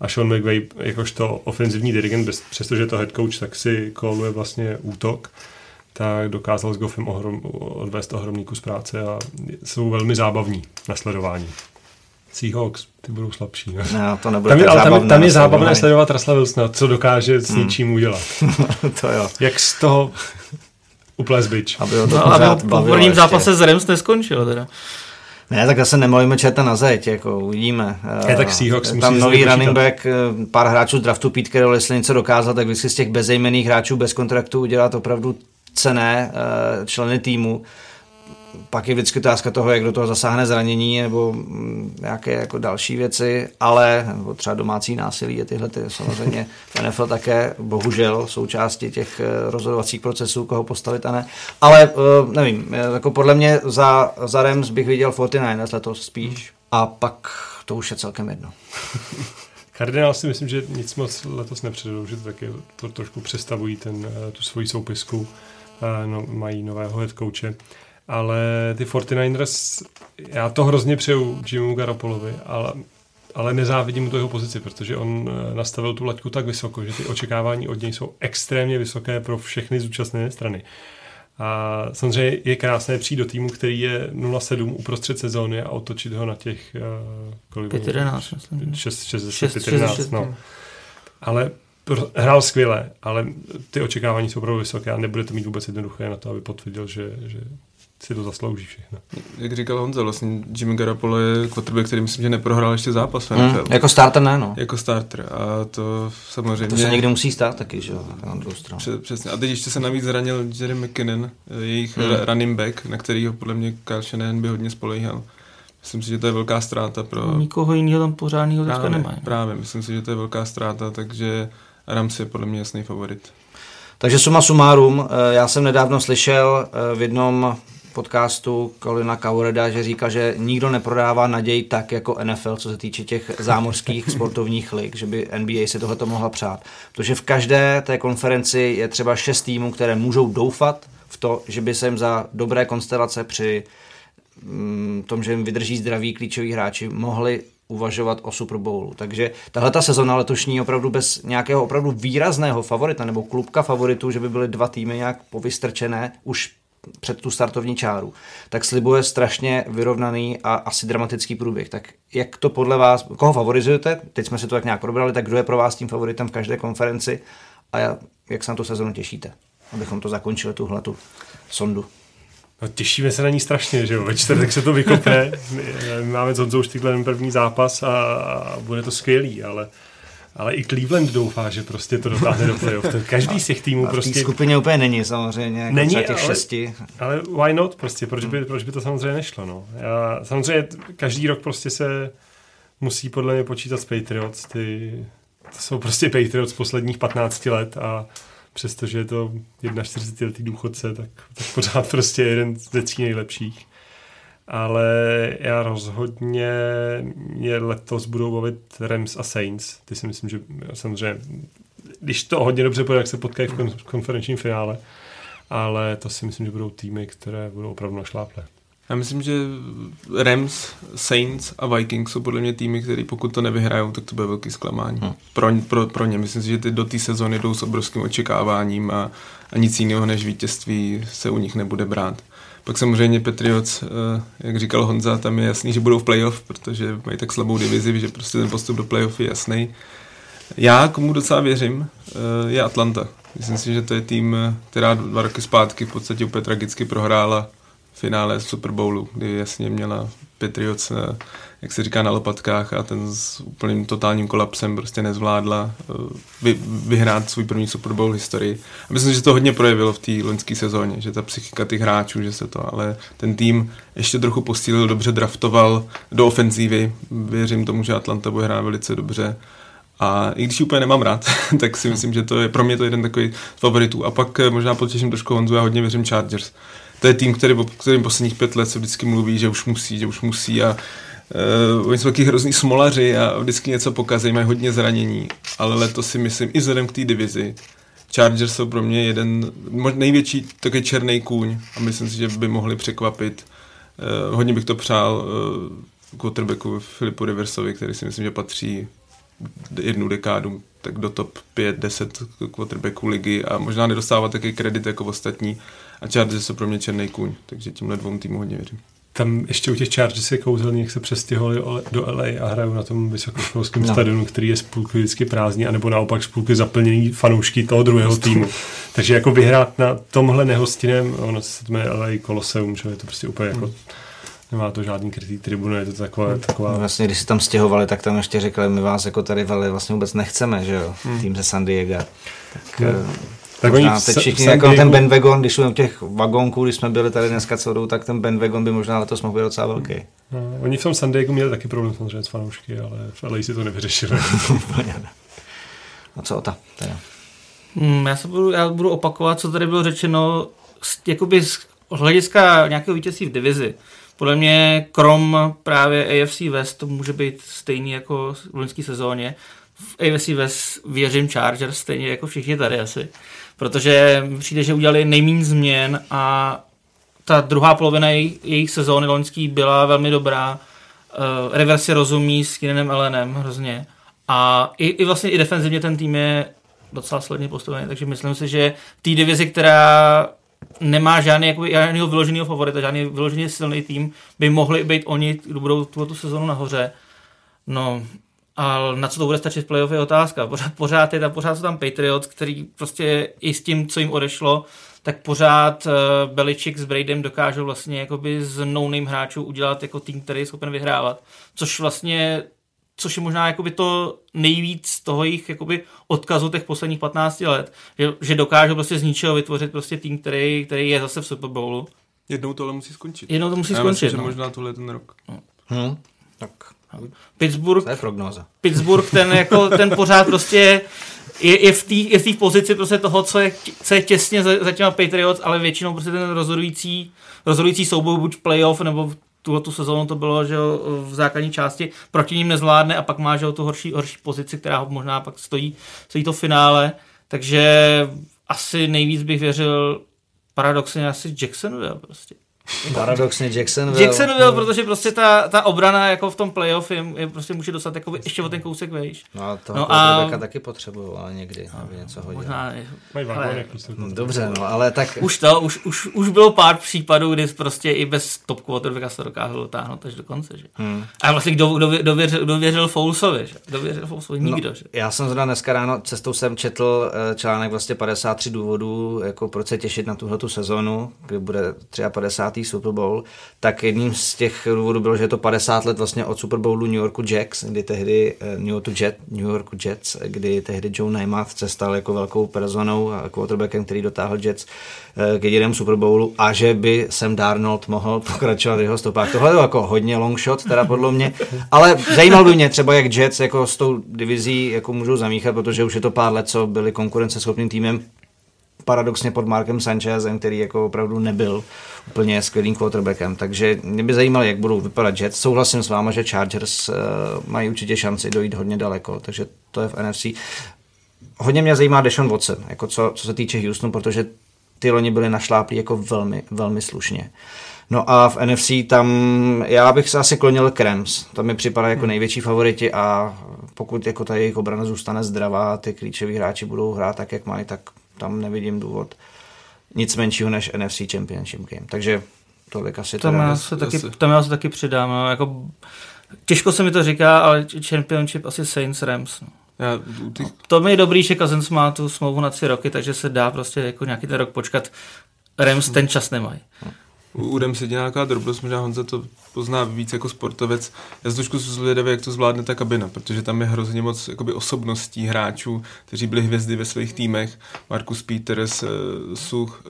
A Sean McVay, jakožto ofenzivní dirigent, přestože je to head coach, tak si koluje vlastně útok, tak dokázal s Goffem odvést ohromný kus práce a jsou velmi zábavní na sledování. Seahawks, ty budou slabší. No, to nebude tam je zábavné sledovat Russell Wilsona, co dokáže s ničím udělat. To jo. Jak z toho uplést bič. A po prvním zápase s Rams neskončilo teda. Ne, tak zase nemluvíme čerta na zeď, jako uvidíme. Tam nový running back, pár hráčů z draftu Pete Carroll, jestli něco dokázal, tak vždycky z těch bezejmenných hráčů bez kontraktu udělat opravdu cenné členy týmu. Pak je vždycky otázka toho, jak do toho zasáhne zranění nebo nějaké jako další věci, ale nebo třeba domácí násilí a tyhle ty samozřejmě. NFL také bohužel součástí těch rozhodovacích procesů, koho postavit a ne. Ale nevím, jako podle mě za Rams bych viděl 49ers letos spíš a pak to už je celkem jedno. Kardinál si myslím, že nic moc letos nepředvedou, že to taky trošku přestavují tu svoji soupisku, mají nového head coache. Ale ty 49ers, já to hrozně přeju Jimu Garoppolovi, ale nezávidím mu to jeho pozici, protože on nastavil tu laťku tak vysoko, že ty očekávání od něj jsou extrémně vysoké pro všechny zúčastněné strany. A samozřejmě je krásné přijít do týmu, který je 0-7 uprostřed sezóny a otočit ho na těch 6-11, no. Ale hrál skvěle, ale ty očekávání jsou opravdu vysoké a nebude to mít vůbec jednoduché na to, aby potvrdil, že si to zaslouží všechno. Jak říkal Honza, vlastně Jimmy Garoppolo je quarterback, který myslím, že neprohrál ještě zápas. Jako starter ne, no. Jako starter a to samozřejmě... To se někde musí stát taky, že jo, na druhou stranu. Přesně. A teď ještě se navíc zranil Jerry McKinnon, jejich running back, na kterýho podle mě Kyle Shanahan by hodně spolehal. Myslím si, že to je velká ztráta pro... Nikoho jiného tam pořádného teďka nemají. Právě, myslím si, že to je velká ztráta, takže Rams je podle mě jasný favorit. Takže suma sumárum, já jsem nedávno slyšel v jednom podcastu Colina Kaepernicka, že říká, že nikdo neprodává naději tak jako NFL, co se týče těch zámořských sportovních lig, že by NBA si tohleto mohla přát. Protože v každé té konferenci je třeba 6 týmů, které můžou doufat v to, že by se jim za dobré konstelace při tom, že jim vydrží zdraví klíčoví hráči, mohli uvažovat o Super Bowlu. Takže tahleta sezona letošní opravdu bez nějakého opravdu výrazného favorita nebo klubka favoritů, že by byly 2 týmy nějak povystrčené, už před tu startovní čáru, tak slibuje strašně vyrovnaný a asi dramatický průběh. Tak jak to podle vás, koho favorizujete? Teď jsme si to tak nějak probrali, tak kdo je pro vás tím favoritem v každé konferenci a jak se na tu sezonu těšíte? Abychom to zakončili, tuhletu sondu. No, těšíme se na ní strašně, že jo, ve čtvrtek se to vykopne. Máme s Honzou už tyhle první zápas a bude to skvělý, ale i Cleveland doufá, že prostě to dotáhne do playoff. Každý z těch týmů prostě... A v té skupině úplně není samozřejmě, jako není, těch šesti. Ale why not prostě, proč by to samozřejmě nešlo, no. Samozřejmě každý rok prostě se musí podle mě počítat s Patriots, to jsou prostě Patriots posledních 15 let a přestože je to 41 letý důchodce, tak pořád prostě jeden ze tří nejlepších. Ale já rozhodně mě letos budou bavit Rams a Saints. Ty si myslím, že samozřejmě, když to hodně dobře půjde, tak se potkají v konferenčním finále. Ale to si myslím, že budou týmy, které budou opravdu našláplé. Já myslím, že Rams, Saints a Vikings jsou podle mě týmy, které pokud to nevyhrajou, tak to bude velký zklamání. Pro ně. Myslím si, že ty do té sezony jdou s obrovským očekáváním a nic jiného než vítězství se u nich nebude brát. Pak samozřejmě Patriots, jak říkal Honza, tam je jasný, že budou v playoff, protože mají tak slabou divizi, že prostě ten postup do playoff je jasný. Já, komu docela věřím, je Atlanta. Myslím si, že to je tým, která 2 roky zpátky v podstatě úplně tragicky prohrála v finále Super Bowlu, kdy jasně měla Patriots, jak se říká, na lopatkách a ten s úplným totálním kolapsem prostě nezvládla vyhrát svůj první Super Bowl historii. A myslím, že to hodně projevilo v té loňské sezóně, že ta psychika těch hráčů, že se to, ale ten tým ještě trochu posílil, dobře draftoval do ofenzívy. Věřím tomu, že Atlanta bude hrát velice dobře. A i když ji úplně nemám rád, tak si myslím, že to je pro mě to jeden takový favoritů. A pak možná potěším trošku Honzu, já hodně věřím Chargers. To je tým, kterým posledních 5 let se vždycky mluví, že už musí a oni jsou taky hrozný smolaři a vždycky něco pokazí, mají hodně zranění, ale letos si myslím, i vzhledem k té divizi, Chargers jsou pro mě jeden největší takový černý kůň a myslím si, že by mohli překvapit. Hodně bych to přál quarterbacku Philipu Riversovi, který si myslím, že patří jednu dekádu tak do top 5-10 quarterbacků ligy a možná nedostává taky kredit jako ostatní. A Chargers jsou pro mě černý kůň, takže tímhle 2 týmu hodně věřím. Tam ještě u těch Chargers je kouzelný, jak se přestěhovali do LA a hrajou na tom vysokoškolském stadionu, který je z půlky vždycky prázdný, anebo naopak z půlky zaplněný fanoušky toho druhého týmu. Takže jako vyhrát na tomhle nehostinném, ono se jmenuje LA Colosseum, že je to prostě úplně jako... Nemá to žádný krytý tribunu, je to taková... Vlastně, když si tam stěhovali, tak tam ještě řekli, my vás jako tady veli vlastně vůbec nechceme, že jo, tým ze San Diego. Tak možná teď všichni, jako ten bandwagon, když jsme u těch vagónků, když jsme byli tady dneska celou dobu, tak ten bandwagon by možná letos mohl být docela velký. No, oni v tom San Diego měli taky problém samozřejmě s fanoušky, ale v LA si to nevyřešili. A co Ota? Já budu opakovat, co tady bylo řečeno, jakoby z hlediska nějakého vítězství v divizi. Podle mě, krom právě AFC West, to může být stejný jako v loňské sezóně. V AFC West věřím Chargers stejně jako všichni tady asi, protože přijde, že udělali nejméně změn a ta druhá polovina jejich sezóny loňský byla velmi dobrá. Rivers si rozumí s Keenanem Allenem hrozně a i vlastně i defenzivně ten tým je docela sledně postavený, takže myslím si, že té divizi, která nemá žádného vyloženého favorita, žádný vyloženě silný tým, by mohli být oni, kdo budou tu sezonu nahoře. No, ale na co to bude stačit v playoff je otázka. Pořád jsou tam Patriots, který prostě i s tím, co jim odešlo, tak pořád Belichick s Bradym dokážou vlastně jakoby z no-name hráčů udělat jako tým, který je schopen vyhrávat. Což je možná jakoby to nejvíc toho jejich jakoby odkazu těch posledních 15 let, že dokážou prostě z ničeho vytvořit prostě tým, který je zase v Super Bowlu. Jednou tohle musí skončit. Já myslím, že možná tohle ten rok. Tak. Pittsburgh ten pořád prostě je v té pozici prostě toho, co je těsně za těma Patriots, ale většinou prostě ten rozhodující souboj buď playoff nebo tu sezónu to bylo, že v základní části proti ním nezvládne a pak má, že tu horší pozici, která ho možná pak stojí to finále, takže asi nejvíc bych věřil paradoxně asi Jacksonville prostě. Paradoxně Jacksonville. Jacksonville, protože prostě ta obrana jako v tom playoff je prostě může dostat jako ještě o ten kousek vejš. No a toho Rebeka taky potřebují, ale někdy, aby něco hodil. Dobře, no, ale tak... Už bylo pár případů, kdy prostě i bez topku od Rebeka se dokázalo táhnout až do konce, že? A vlastně kdo věřil Folesovi, že? Kdo věřil Folesovi? Nikdo, no, že? Já jsem zrovna dneska ráno cestou jsem četl článek vlastně 53 důvodů, jako proč se těšit na tuhletu sezonu, kdy bude 53. Super Bowl, tak jedním z těch důvodů bylo, že je to 50 let vlastně od Super Bowlu New Yorku Jets, kdy tehdy Joe Namath se stal jako velkou personou a quarterbackem, který dotáhl Jets k jedinému Super Bowlu, a že by Sam Darnold mohl pokračovat v jeho stopách. Tohle je jako hodně long shot, teda podle mě, ale zajímalo by mě třeba, jak Jets jako s tou divizí jako můžou zamíchat, protože už je to pár let, co byli konkurenceschopným týmem, paradoxně pod Markem Sanchezem, který jako opravdu nebyl úplně skvělým quarterbackem. Takže mě by zajímalo, jak budou vypadat Jets. Souhlasím s váma, že Chargers mají určitě šanci dojít hodně daleko, takže to je v NFC. Hodně mě zajímá Deshaun Watson, jako co se týče Houstonu, protože ty loni byly našláplí jako velmi, velmi slušně. No a v NFC tam já bych se asi klonil k Rams. Tam mi připadá jako největší favoriti, a pokud jako ta jejich obrana zůstane zdravá, ty klíčoví hráči budou hrát tak, jak mají, tak tam nevidím důvod nic menšího než NFC Championship game. Takže tolik asi to. Tam já se taky přidám. No, jako, těžko se mi to říká, ale Championship asi Saints Rams. No. To mi je dobrý, že Cousins má tu smlouvu na 3 roky, takže se dá prostě jako nějaký ten rok počkat. Rams ten čas nemají. U Rams je nějaká drobnost, možná Honza to pozná víc jako sportovec. Já se trošku zvědavě, jak to zvládne ta kabina, protože tam je hrozně moc jakoby osobností hráčů, kteří byli hvězdy ve svých týmech. Marcus Peters, Such,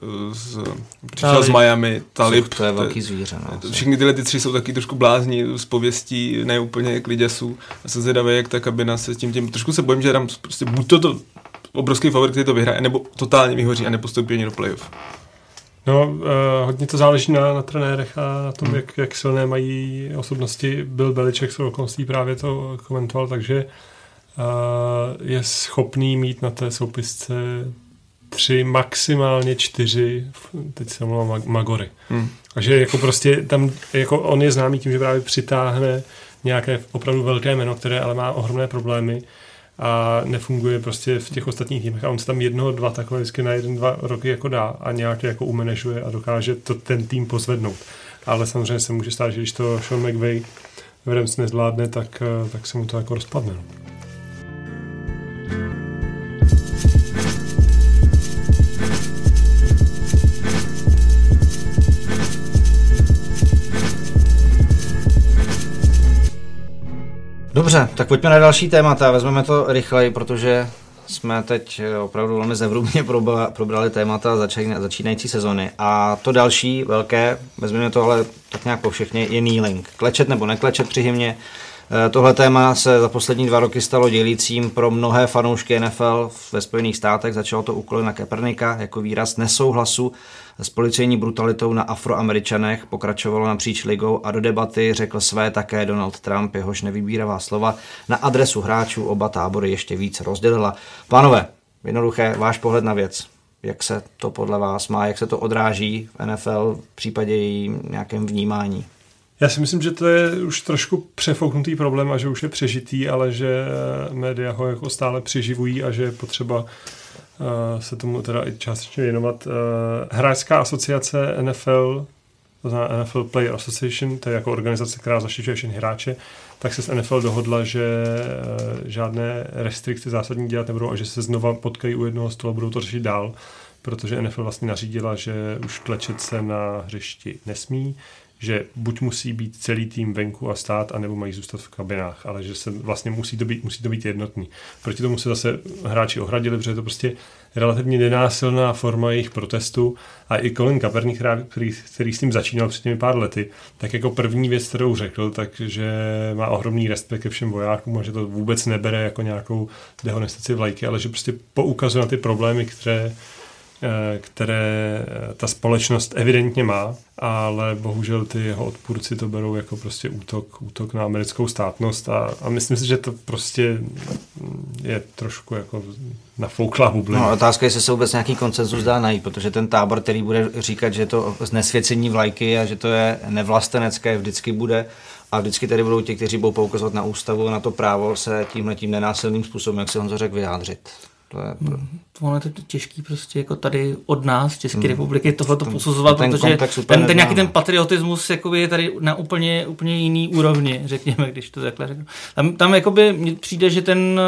přišel z Miami, Talib. Such, to je velký zvíře. No, všichni tyhle tři jsou taky trošku blázni z pověstí, ne úplně kliděsů. Já se zvědavě, jak ta kabina se s tím. Trošku se bojím, že tam prostě buď to obrovský favorit, který to vyhraje, nebo totálně vyhoří a nepostoupí ani do playoff. No, hodně to záleží na trenérech a na tom, jak silné mají osobnosti. Bill Belichick s okolností právě to komentoval, takže je schopný mít na té soupisce 3, maximálně 4, teď se mluvám, magory. Takže jako prostě tam, jako on je známý tím, že právě přitáhne nějaké opravdu velké jméno, které ale má ohromné problémy a nefunguje prostě v těch ostatních týmech, a on se tam 1-2 takové vždycky na 1-2 roky jako dá a nějak jako umenežuje a dokáže to ten tým pozvednout. Ale samozřejmě se může stát, že když to Sean McVay v Rams nezvládne, tak se mu to jako rozpadne. Dobře, tak pojďme na další témata, vezmeme to rychleji, protože jsme teď opravdu velmi zevrubně probrali témata začínající sezony. A to další velké, vezmeme to ale tak nějak po všechny, je kneeling. Klečet nebo neklečet při hymně. Tohle téma se za poslední 2 roky stalo dělícím pro mnohé fanoušky NFL ve Spojených státech. Začalo to u Colina Kaepernicka jako výraz nesouhlasu s policejní brutalitou na Afroameričanech, pokračovalo napříč ligou a do debaty řekl své také Donald Trump, jehož nevybíravá slova na adresu hráčů oba tábory ještě víc rozdělila. Pánové, jednoduché, váš pohled na věc. Jak se to podle vás má, jak se to odráží v NFL v případě jejím nějakém vnímání? Já si myslím, že to je už trošku přefouknutý problém a že už je přežitý, ale že média ho jako stále přeživují a že je potřeba se tomu teda i částečně věnovat. Hráčská asociace NFL, to znamená NFL Player Association, to je jako organizace, která zaštiťuje všechny hráče, tak se s NFL dohodla, že žádné restrikce zásadní dělat nebudou a že se znova potkají u jednoho stolu a budou to řešit dál, protože NFL vlastně nařídila, že už klečet se na hřišti nesmí, že buď musí být celý tým venku a stát, anebo mají zůstat v kabinách, ale že se vlastně musí to být jednotný. Proti tomu se zase hráči ohradili, protože je to prostě relativně nenásilná forma jejich protestu, a i Colin Kaepernick, který s tím začínal před těmi pár lety, tak jako první věc, kterou řekl, takže má ohromný respekt ke všem vojákům a že to vůbec nebere jako nějakou dehonestaci vlajky, ale že prostě poukazuje na ty problémy, které které ta společnost evidentně má, ale bohužel ty jeho odpůrci to berou jako prostě útok na americkou státnost a myslím si, že to prostě je trošku jako nafouklá bublina. No, otázka je, jestli se vůbec nějaký konsenzus dá najít, protože ten tábor, který bude říkat, že to znesvěcení vlajky a že to je nevlastenecké, vždycky bude. A vždycky tady budou ti, kteří budou poukazovat na ústavu a na to právo se tímhletím nenásilným způsobem, jak se Honzo řekl, vyjádřit. To je těžký prostě jako tady od nás, České republiky, tohleto posuzovat, protože ten nějaký ten patriotismus jakoby je tady na úplně jiný úrovni, řekněme, když to takhle řeknu. Tam jakoby mně přijde, že ten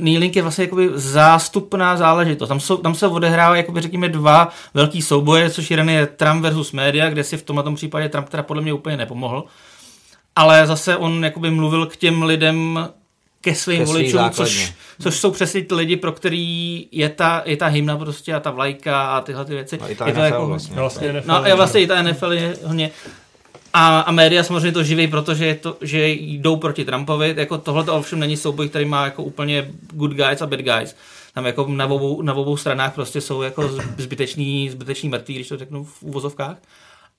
kneeling je vlastně jakoby zástupná záležitost. Tam se odehrává jakoby řekněme dva velký souboje, což jeden je Trump versus média, kde si v tomto případě Trump teda podle mě úplně nepomohl. Ale zase on jakoby mluvil k těm lidem, ke svým voličům, což jsou přesně ty lidi, pro který je ta hymna prostě a ta vlajka a tyhle ty věci. A i ta NFL i ta NFL je hodně. A média samozřejmě to živí, protože že jdou proti Trumpovi. Jako tohle to ovšem není souboj, který má jako úplně good guys a bad guys. Tam jako na obou stranách prostě jsou jako zbyteční mrtví, když to řeknu v uvozovkách.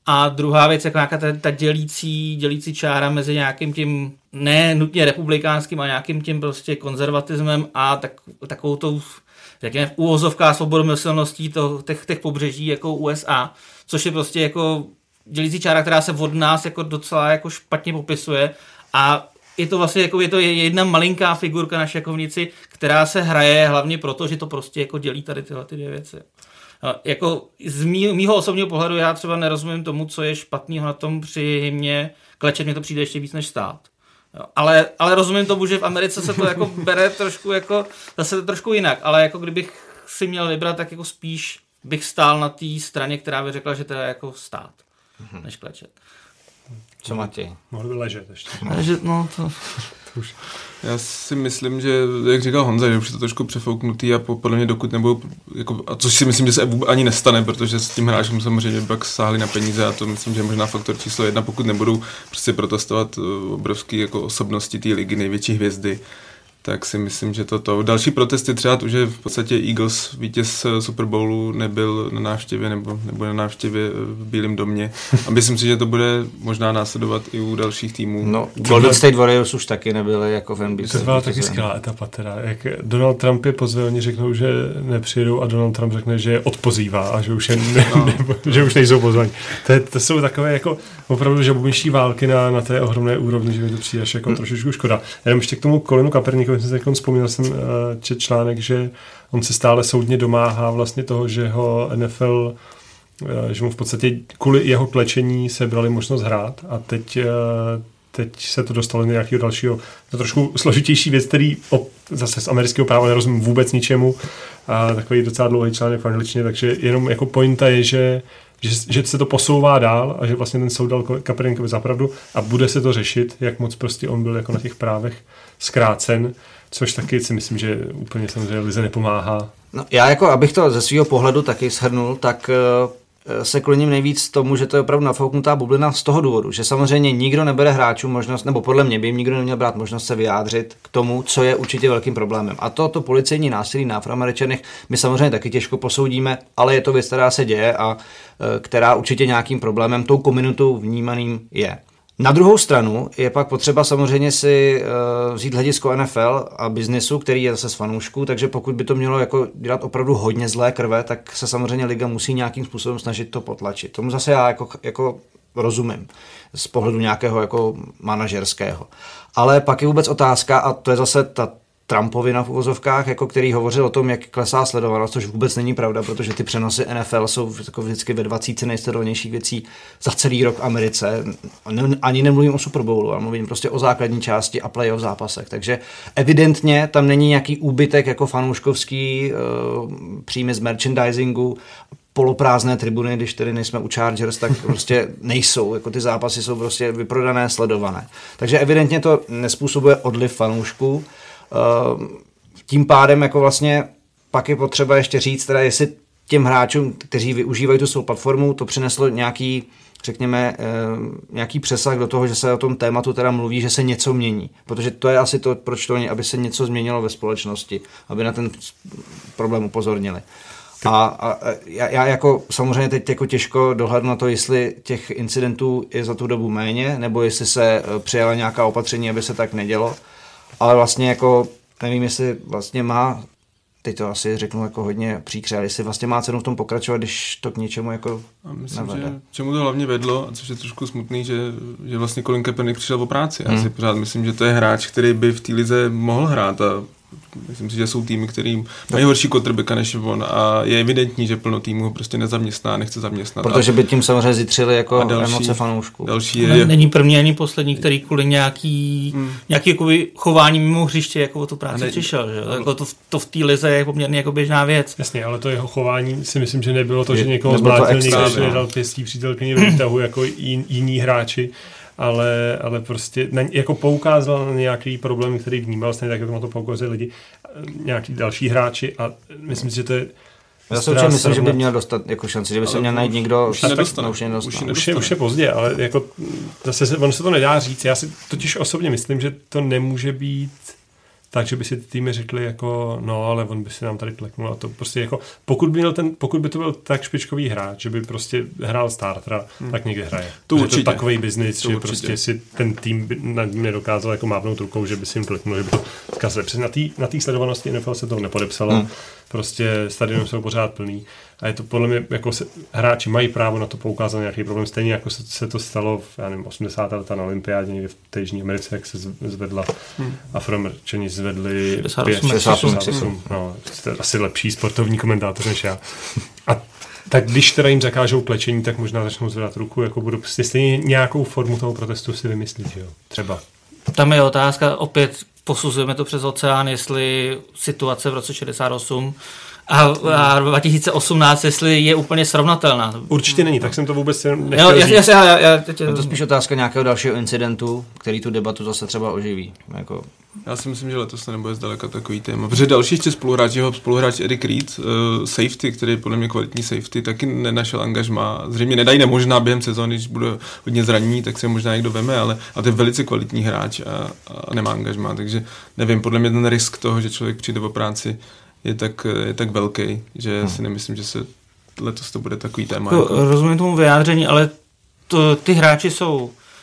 A druhá věc, jak nějaká ta dělící čára mezi nějakým tím ne nutně republikánským a nějakým tím prostě konzervatismem a takovou tou, řekněme, úvozovká svobodomyslností těch pobřeží jako USA, což je prostě jako dělící čára, která se od nás jako docela jako špatně popisuje a je to vlastně jako je jedna malinká figurka na šakovnici, která se hraje hlavně proto, že to prostě jako dělí tady tyhle ty dvě věci. Jako z mýho osobního pohledu já třeba nerozumím tomu, co je špatného na tom při hymně klečet, mě to přijde ještě víc než stát. Ale rozumím tomu, že v Americe se to jako bere trošku jako zase trošku jinak, ale jako kdybych si měl vybrat, tak jako spíš bych stál na té straně, která by řekla, že to je jako stát, než klečet. Co Matěj? Mohl by ležet ještě. Ležet, no to... Já si myslím, že, jak říkal Honza, že už je to trošku přefouknutý a podle mě dokud nebudou, jako, a což si myslím, že se ani nestane, protože s tím hráčům samozřejmě pak sáhli na peníze a to myslím, že je možná faktor číslo 1, pokud nebudou prostě protestovat obrovský jako osobnosti té ligy, největší hvězdy, tak si myslím, že to. Další protesty třeba už je v podstatě Eagles, vítěz Super Bowlu, nebyl na návštěvě nebo na návštěvě v Bílém domě. A myslím si, že to bude možná následovat i u dalších týmů. No, Golden State Warriors už taky nebyly jako v NBA. To byla taky skvělá etapa teda. Jak Donald Trump je pozve, oni řeknou, že nepřijedou a Donald Trump řekne, že je odpozývá a že už, že už nejsou pozvaní. To jsou takové jako opravdu žabomyší války na té ohromné úrovni, že mi to přijde jako trošičku škoda. Jenom ještě k tomu Colinu Kaepernickovi. Vzpomněl jsem čet článek, že on se stále soudně domáhá vlastně toho, že ho NFL, že mu v podstatě kvůli jeho klečení sebrali možnost hrát a teď se to dostalo do nějakého dalšího, to trošku složitější věc, který zase z amerického práva nerozumím vůbec ničemu a takový docela dlouhý článek v angličtině, takže jenom jako pointa je, že se to posouvá dál a že vlastně ten soud dal Kaepernickovi za pravdu a bude se to řešit, jak moc prostě on byl jako na těch právech zkrácen, což taky si myslím, že úplně samozřejmě lize nepomáhá. No, já jako, abych to ze svého pohledu taky shrnul, tak se kloním nejvíc tomu, že to je opravdu nafouknutá bublina z toho důvodu, že samozřejmě nikdo nebere hráčům možnost, nebo podle mě by jim nikdo neměl brát možnost se vyjádřit k tomu, co je určitě velkým problémem. A to policejní násilí na Afroameričanech my samozřejmě taky těžko posoudíme, ale je to věc, která se děje a která určitě nějakým problémem tou komunitou vnímaným je. Na druhou stranu je pak potřeba samozřejmě si vzít hledisko NFL a biznesu, který je zase z fanoušků, takže pokud by to mělo jako dělat opravdu hodně zlé krve, tak se samozřejmě liga musí nějakým způsobem snažit to potlačit. Tomu zase já jako rozumím z pohledu nějakého jako manažerského. Ale pak je vůbec otázka, a to je zase ta Trumpovina v uvozovkách, jako který hovořil o tom, jak klesá sledovanost, což vůbec není pravda, protože ty přenosy NFL jsou jako vždycky ve 20 nejsledovanějších věcí za celý rok v Americe. Ani nemluvím o Super Bowlu, ale mluvím prostě o základní části a playoff zápasech. Takže evidentně tam není nějaký úbytek jako fanouškovský příjmy z merchandisingu, poloprázdné tribuny, když tedy nejsme u Chargers, tak prostě nejsou. Jako ty zápasy jsou prostě vyprodané, sledované. Takže evidentně to nespůsobuje odliv fanoušků. Tím pádem jako vlastně pak je potřeba ještě říct, teda jestli těm hráčům, kteří využívají tu svou platformu, to přineslo nějaký, řekněme, nějaký přesah do toho, že se o tom tématu teda mluví, že se něco mění. Protože to je asi to, proč to oni, aby se něco změnilo ve společnosti, aby na ten problém upozornili. A já jako samozřejmě teď jako těžko dohlédnu na to, jestli těch incidentů je za tu dobu méně, nebo jestli se přijala nějaká opatření, aby se tak nedělo. Ale vlastně jako nevím, jestli vlastně má, teď to asi řeknu jako hodně příkře, ale jestli vlastně má cenu v tom pokračovat, když to k něčemu jako nevede. Že čemu to hlavně vedlo, a což je trošku smutný, že vlastně Colin Kaepernick přišel o práci. Já si pořád myslím, že to je hráč, který by v té lize mohl hrát a myslím si, že jsou týmy, kterým mají horší quarterbacka než on a je evidentní, že plno týmů ho prostě nezaměstná, nechce zaměstnat. Protože by tím samozřejmě zjitřili jako další, emoce fanoušků. Není první ani poslední, který kvůli nějaký jako chování mimo hřiště jako o tu práci přišel. Že? Jako to v té lize je poměrně jako běžná věc. Jasně, ale to jeho chování si myslím, že nebylo to, že někoho zmlátil, někdo nedal pěstí přítelkyni v tahu jako jiní hráči. Ale prostě jako poukázal na nějaký problém, který vnímal, stejně tak, jak na to poukázali lidi, nějaký další hráči a myslím si, že to je... Já si určitě myslím, že by měl dostat jako šanci, že by se měl najít někdo... Už je pozdě, ale jako zase ono se to nedá říct. Já si totiž osobně myslím, že to nemůže být tak, že by si ty týmy řekli jako no, ale on by si nám tady kleknul a to prostě jako pokud by to byl tak špičkový hráč, že by prostě hrál startera, tak někde hraje. To určitě. Je to takovej biznis, že určitě. Prostě si ten tým nad ním nedokázal jako mávnout rukou, že by si jim kleknul, že by to zkazili. Na té sledovanosti NFL se to nepodepsalo, prostě stadiony jsou pořád plný a je to podle mě, jako hráči mají právo na to poukázat nějaký problém, stejně jako se to stalo v, já nevím, 80. leta na olympiádě někde v Jižní Americe, jak se zvedla Afroameričani zvedli 68, no, jste asi lepší sportovní komentátor než já. A tak když teda jim zakážou klečení, tak možná začnou zvedat ruku, jako budu prostě stejně nějakou formu toho protestu si vymyslit, jo, třeba. Tam je otázka, opět posuzujeme to přes oceán, jestli situace v roce 68 a 2018, jestli je úplně srovnatelná. Určitě není, tak jsem to vůbec nechtěl říct. Je to spíš otázka nějakého dalšího incidentu, který tu debatu zase třeba oživí. Jako... Já si myslím, že letos to nebude zdaleka takový téma. Protože další ještě spoluhráč Eric Reed, safety, který je podle mě kvalitní safety, taky nenašel angažmá. Zřejmě nedají nemožná během sezóny, když bude hodně zranění, tak se možná někdo veme, ale a to je velice kvalitní hráč a nemá angažmá. Takže nevím, podle mě ten risk toho, že člověk přijde o práci, je tak velký, že si nemyslím, že se letos to bude takový téma. Jako... Rozumím tomu vyjádření, ale ty hráči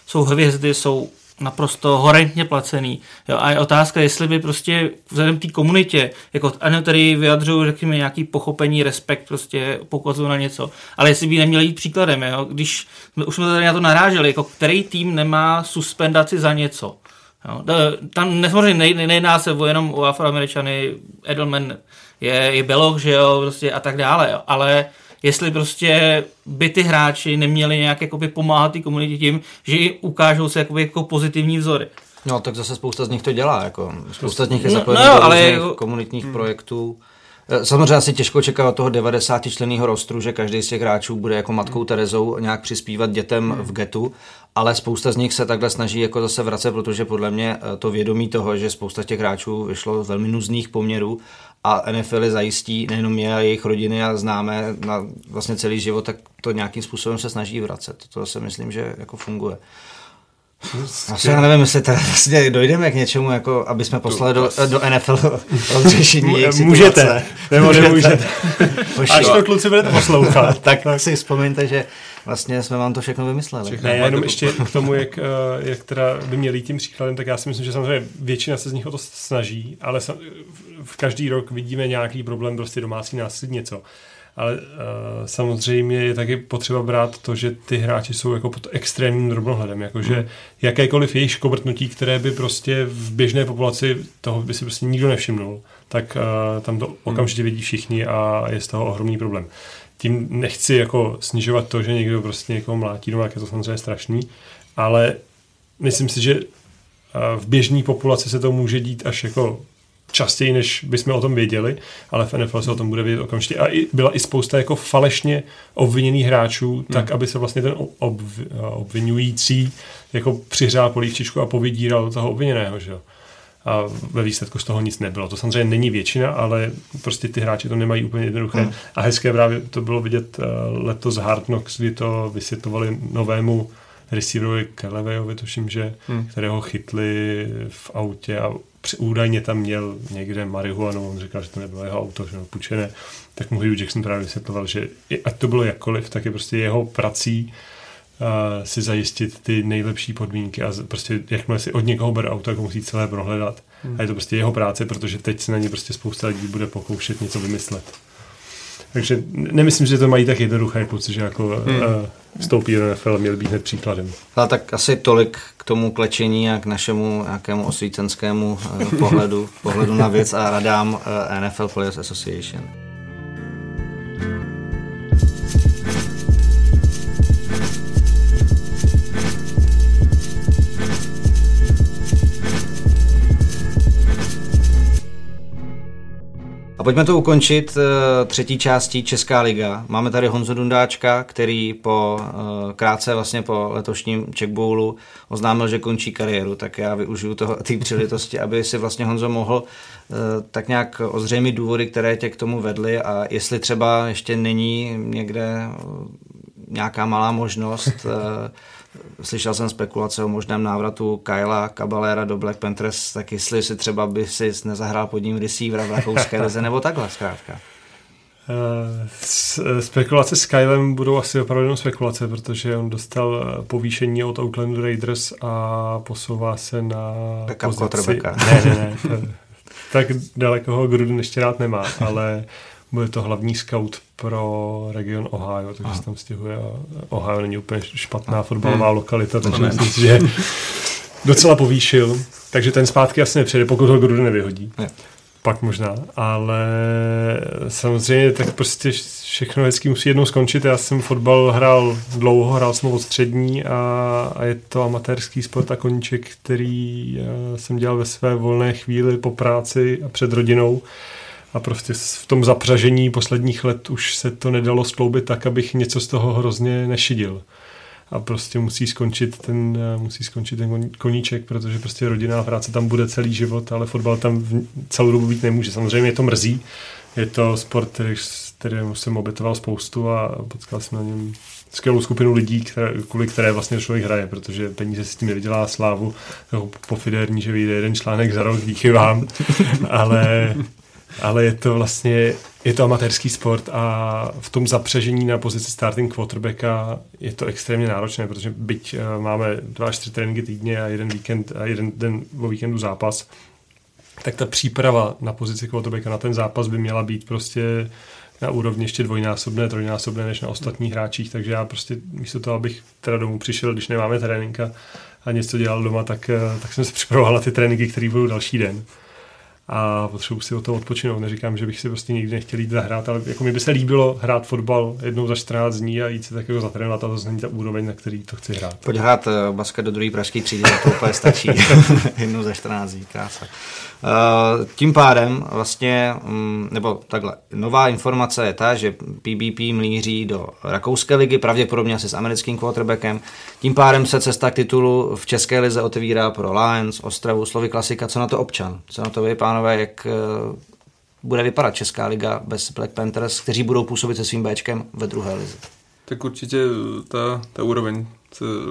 jsou hvězdy, jsou naprosto horentně placený. Jo, a je otázka, jestli by prostě vzhledem té komunitě, jako ano, tady vyjadřují, řekněme, nějaký pochopení, respekt, prostě poukazují na něco, ale jestli by neměli jít příkladem, jo, když už jsme tady na to naráželi, jako který tým nemá suspendaci za něco. Jo, tam samozřejmě nejedná se jenom o Afroameričany, Edelman je beloch, že jo, prostě a tak dále, jo, ale jestli prostě by ty hráči neměli nějak jakoby pomáhat té komunitě tím, že ukážou se jakoby jako pozitivní vzory. No tak zase spousta z nich to dělá, jako spousta z nich je zapojená do různých komunitních projektů. Samozřejmě asi těžko očekávat toho 90-členného rostru, že každý z těch hráčů bude jako matkou Terezou nějak přispívat dětem v getu, ale spousta z nich se takhle snaží jako zase vracet, protože podle mě to vědomí toho, že spousta těch hráčů vyšlo z velmi nuzných poměrů a NFL zajistí nejenom je a jejich rodiny a známe na vlastně celý život, tak to nějakým způsobem se snaží vracet. To se myslím, že jako funguje. Já nevím, jestli tady vlastně dojdeme k něčemu, jako aby jsme poslali do NFL rozřešení jejich situace. Můžete, nebo nemůžete. Až to kluci budete poslouchat. tak si vzpomeňte, že vlastně jsme vám to všechno vymysleli. Ne, jenom ještě k tomu, jak teda by měli jít tím příkladem, tak já si myslím, že samozřejmě většina se z nich o to snaží, ale v každý rok vidíme nějaký problém, prostě domácí násilí něco. Ale samozřejmě je taky potřeba brát to, že ty hráči jsou jako pod extrémním drobnohledem, jakože jakékoliv jejich škobrtnutí, které by prostě v běžné populaci toho by si prostě nikdo nevšimnul, tak tam to okamžitě vidí všichni a je z toho ohromný problém. Tím nechci jako snižovat to, že někdo prostě někoho mlátí doma, jak je to samozřejmě strašný, ale myslím si, že v běžné populaci se to může dít až jako častěji, než bychom o tom věděli, ale v NFL se o tom bude vědět okamžitě. A byla i spousta jako falešně obviněných hráčů, tak aby se vlastně ten obvinující jako přihrál polívčičku a povidíral toho obviněného, že jo. A ve výsledku z toho nic nebylo. To samozřejmě není většina, ale prostě ty hráči to nemají úplně jednoduché. A hezké právě to bylo vidět letos Hard Knocks, kdy to vysvětlovali novému receiverovi Kelevejovi, tuším, že, kterého chytli v autě a údajně tam měl někde marihuanu, on říkal, že to nebylo jeho auto, že bylo půjčené, tak mu Hue Jackson právě vysvětloval, že ať to bylo jakkoliv, tak je prostě jeho prací si zajistit ty nejlepší podmínky a prostě jakmile si od někoho bere auto, tak musí celé prohledat. A je to prostě jeho práce, protože teď se na ně prostě spousta lidí bude pokoušet něco vymyslet. Takže nemyslím, že to mají tak jednoduché kluci, že jako vstoupí do NFL a měli být hned příkladem. A tak asi tolik k tomu klečení a k našemu nějakému osvícenskému pohledu na věc a radám NFL Players Association. A pojďme to ukončit třetí částí Česká liga. Máme tady Honzu Dundáčka, který po krátce vlastně po letošním Czech Bowlu oznámil, že končí kariéru, tak já využiju té příležitosti, aby si vlastně Honzo mohl tak nějak ozřejmit důvody, které tě k tomu vedly a jestli třeba ještě není někde nějaká malá možnost. Slyšel jsem spekulace o možném návratu Kylea Cabalera do Black Panthers, tak jestli si třeba by si nezahrál pod ním receivera v rakouské lize, nebo takhle zkrátka. Spekulace s Kylem budou asi opravdu jenom spekulace, protože on dostal povýšení od Oakland Raiders a posouvá se na backup pozici... Ne, tak daleko ho Gruden ještě rád nemá, ale bude to hlavní scout pro region Ohio, takže se tam stěhuje a Ohio není úplně špatná fotbalová lokalita, takže myslím si, že docela povýšil, takže ten zpátky asi nepřijde, pokud ho Gruden nevyhodí. Ne. Pak možná, ale samozřejmě tak prostě všechno hezky musí jednou skončit. Já jsem fotbal hrál dlouho, hrál jsem od střední a je to amatérský sport a koníček, který jsem dělal ve své volné chvíli po práci a před rodinou. A prostě v tom zapřažení posledních let už se to nedalo skloubit tak, abych něco z toho hrozně nešidil. A prostě musí skončit ten koníček, protože prostě rodinná práce tam bude celý život, ale fotbal tam celou dobu být nemůže. Samozřejmě je to mrzí. Je to sport, kterému jsem obětoval spoustu a potkal jsem na něm skvělou skupinu lidí, kvůli které vlastně člověk hraje, protože peníze si tím nevydělá, slávu, pofidérní, že vyjde jeden článek za rok, díky vám. Ale je to vlastně, je to amatérský sport a v tom zapřežení na pozici starting quarterbacka je to extrémně náročné, protože byť máme 2-4 tréninky týdně a jeden víkend a jeden den o víkendu zápas, tak ta příprava na pozici quarterbacka na ten zápas by měla být prostě na úrovni ještě dvojnásobné, trojnásobné než na ostatních hráčích, takže já prostě místo toho, abych teda domů přišel, když nemáme tréninka a něco dělal doma, tak jsem se připravoval na ty tréninky, které budou další den. A potřebuji si o to odpočinout. Neříkám, že bych si prostě nikdy nechtěl jít zahrát, ale jako mi by se líbilo hrát fotbal jednou za 14 dní a jít se tak jako zatrénovat, a to není ta úroveň, na který to chci hrát. Pojď hrát basket do druhé pražské třídy, to úplně stačí. Jednou za 14 dní, krása. Tím pádem vlastně, nebo takhle, nová informace je ta, že PBP mlíří do rakouské ligy, pravděpodobně asi s americkým quarterbackem. Tím pádem se cesta k titulu v české lize otevírá pro Lions, Ostravu, slovy klasika. Co na to občan? Co na to vy, pánové, jak bude vypadat česká liga bez Black Panthers, kteří budou působit se svým Bčkem ve druhé lize? Tak určitě ta úroveň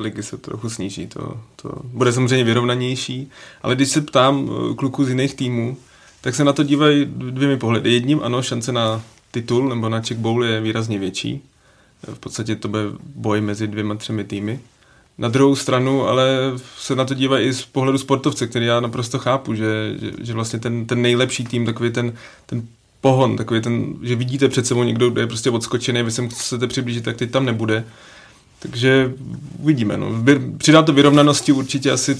ligy se trochu sníží. To bude samozřejmě vyrovnanější, ale když se ptám kluků z jiných týmů, tak se na to dívají dvěmi pohledy. Jedním, ano, šance na titul nebo na Czech Bowl je výrazně větší. V podstatě to bude boj mezi dvěma, třemi týmy. Na druhou stranu, ale se na to dívají i z pohledu sportovce, který já naprosto chápu, že vlastně ten nejlepší tým, takový ten pohon, takový ten, že vidíte před sebou někdo, kdo je prostě odskočený, vy sem chcete přiblížit, tak teď tam nebude. Takže uvidíme. No. Přidá to vyrovnanosti určitě asi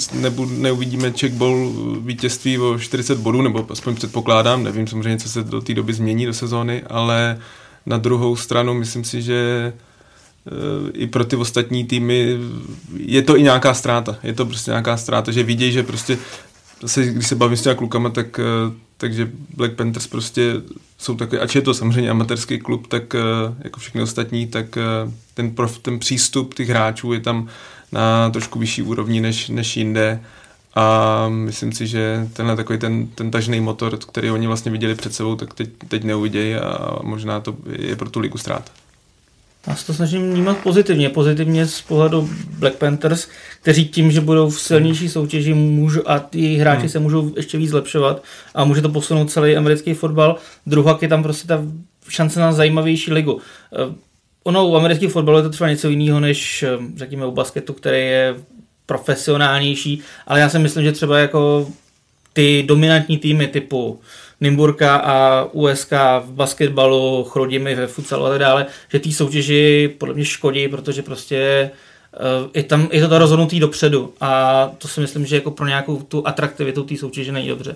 neuvidíme Czech Bowl vítězství o 40 bodů, nebo aspoň předpokládám, nevím samozřejmě, co se do té doby změní do sezóny, ale na druhou stranu myslím si, že i pro ty ostatní týmy je to i nějaká ztráta. Je to prostě nějaká ztráta, že vidí, že prostě zase, když se bavím s těma klukama, takže Black Panthers prostě jsou takový, ač je to samozřejmě amatérský klub, tak jako všechny ostatní, tak ten přístup těch hráčů je tam na trošku vyšší úrovni než jinde a myslím si, že tenhle takový ten tažný motor, který oni vlastně viděli před sebou, tak teď neuvidějí a možná to je pro tu ligu ztráta. Já se to snažím vnímat pozitivně. Pozitivně z pohledu Black Panthers, kteří tím, že budou v silnější soutěži a ty hráči se můžou ještě víc zlepšovat a může to posunout celý americký fotbal. Druhak je tam prostě ta šance na zajímavější ligu. Ono u amerického fotbalu je to třeba něco jiného než, řekněme, u basketu, který je profesionálnější, ale já si myslím, že třeba jako ty dominantní týmy typu Nymburka a USK v basketbalu, Chrodimi ve futsalu a tak dále, že ty soutěži podle mě škodí, protože prostě je to rozhodnutý dopředu a to si myslím, že jako pro nějakou tu atraktivitu té soutěže není dobře.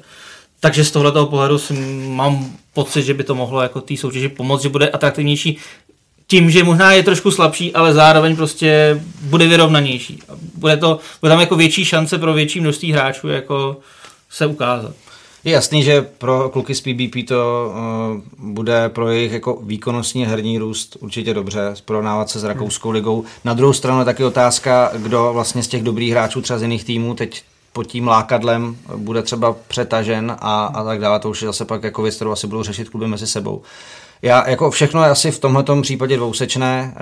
Takže z tohletoho pohledu mám pocit, že by to mohlo jako té soutěži pomoct, že bude atraktivnější tím, že možná je trošku slabší, ale zároveň prostě bude vyrovnanější. Bude tam jako větší šance pro větší množství hráčů jako se ukázat. Je jasný, že pro kluky z PBP to bude pro jejich jako výkonnostní herní růst určitě dobře srovnávat se s rakouskou ligou. Na druhou stranu je taky otázka, kdo vlastně z těch dobrých hráčů třeba z jiných týmů teď pod tím lákadlem bude třeba přetažen a tak dále. To už je zase pak jako věc, kterou asi budou řešit kluby mezi sebou. Já jako všechno je asi v tomhletom případě dvousečné.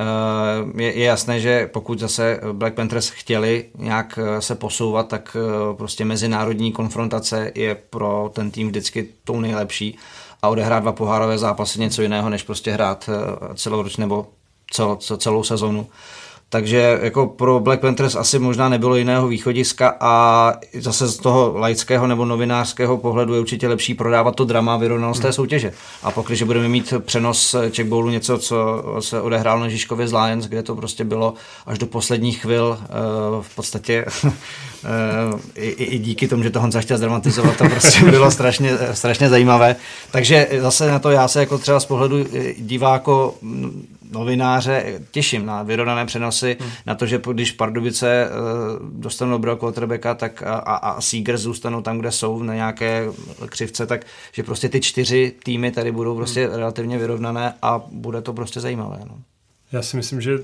Je jasné, že pokud zase Black Panthers chtěli nějak se posouvat, tak prostě mezinárodní konfrontace je pro ten tým vždycky tou nejlepší a odehrát dva pohárové zápasy něco jiného, než prostě hrát celoročně nebo celou sezonu. Takže jako pro Black Panthers asi možná nebylo jiného východiska a zase z toho laického nebo novinářského pohledu je určitě lepší prodávat to drama vyrovnanost té soutěže. A pokud, že budeme mít přenos Czech Bowlu něco, co se odehrálo na Žižkově z Lions, kde to prostě bylo až do posledních chvil v podstatě i díky tomu, že to Honza chtěl zdramatizovat, to prostě bylo strašně zajímavé. Takže zase na to já se jako třeba z pohledu diváko novináře těším na vyrovnané přenosy, na to, že když Pardubice dostanou dobrého quarterbacka tak a Seagulls zůstanou tam, kde jsou, na nějaké křivce, tak že prostě ty čtyři týmy tady budou prostě relativně vyrovnané a bude to prostě zajímavé. No. Já si myslím, že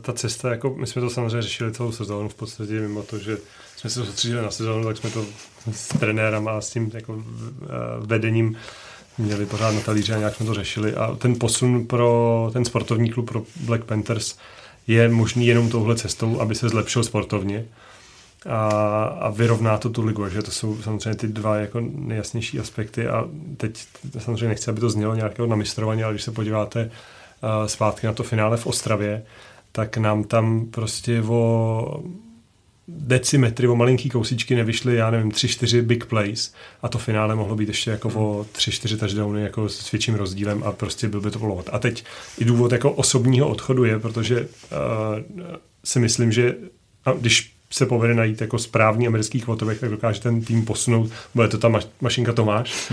ta cesta, jako my jsme to samozřejmě řešili celou sezónu v podstatě, mimo to, že jsme se soustředili na sezónu, tak jsme to s trenérem a s tím jako vedením měli pořád na talíře a nějak jsme to řešili. A ten posun pro ten sportovní klub, pro Black Panthers, je možný jenom touhle cestou, aby se zlepšil sportovně a vyrovná to tu ligu. Že to jsou samozřejmě ty dva jako nejjasnější aspekty a teď samozřejmě nechci, aby to znělo nějakého namistrovaně, ale když se podíváte zpátky na to finále v Ostravě, tak nám tam prostě o decimetry, o malinký kousíčky nevyšly, já nevím, 3-4 big plays a to finále mohlo být ještě jako o 3-4 touchdowny jako s větším rozdílem a prostě byl by to polovat. A teď i důvod jako osobního odchodu je, protože si myslím, že když se povede najít jako správný americký quarterback, tak dokáže ten tým posunout. Bude to ta mašinka Tomáš?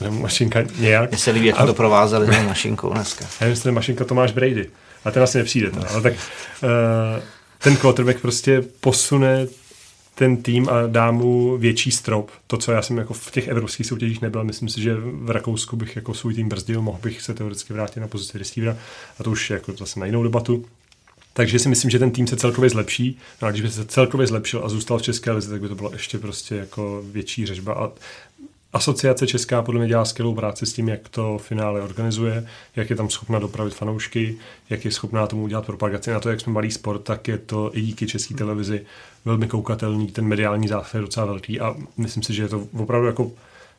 Nebo mašinka nějak? Mně se líbí, jak to provázeli s mašinkou dneska. Já nevím, jestli je mašinka Tomáš Brady. A ten asi nepřijde. Ale tak ten quarterback prostě posune ten tým a dá mu větší strop. To, co já jsem jako v těch evropských soutěžích nebyl, myslím si, že v Rakousku bych jako svůj tým brzdil, mohl bych se teoreticky vrátit na pozici receivera a to už je jako zase na jinou debatu. Takže si myslím, že ten tým se celkově zlepší. No a když by se celkově zlepšil a zůstal v České lize, tak by to bylo ještě prostě jako větší řežba. A asociace česká podle mě dělá skvělou práci s tím, jak to finále organizuje, jak je tam schopna dopravit fanoušky, jak je schopná tomu udělat propagaci. Na to, jak jsme malý sport, tak je to i díky České televizi velmi koukatelný, ten mediální zásah je docela velký a myslím si, že je to opravdu jako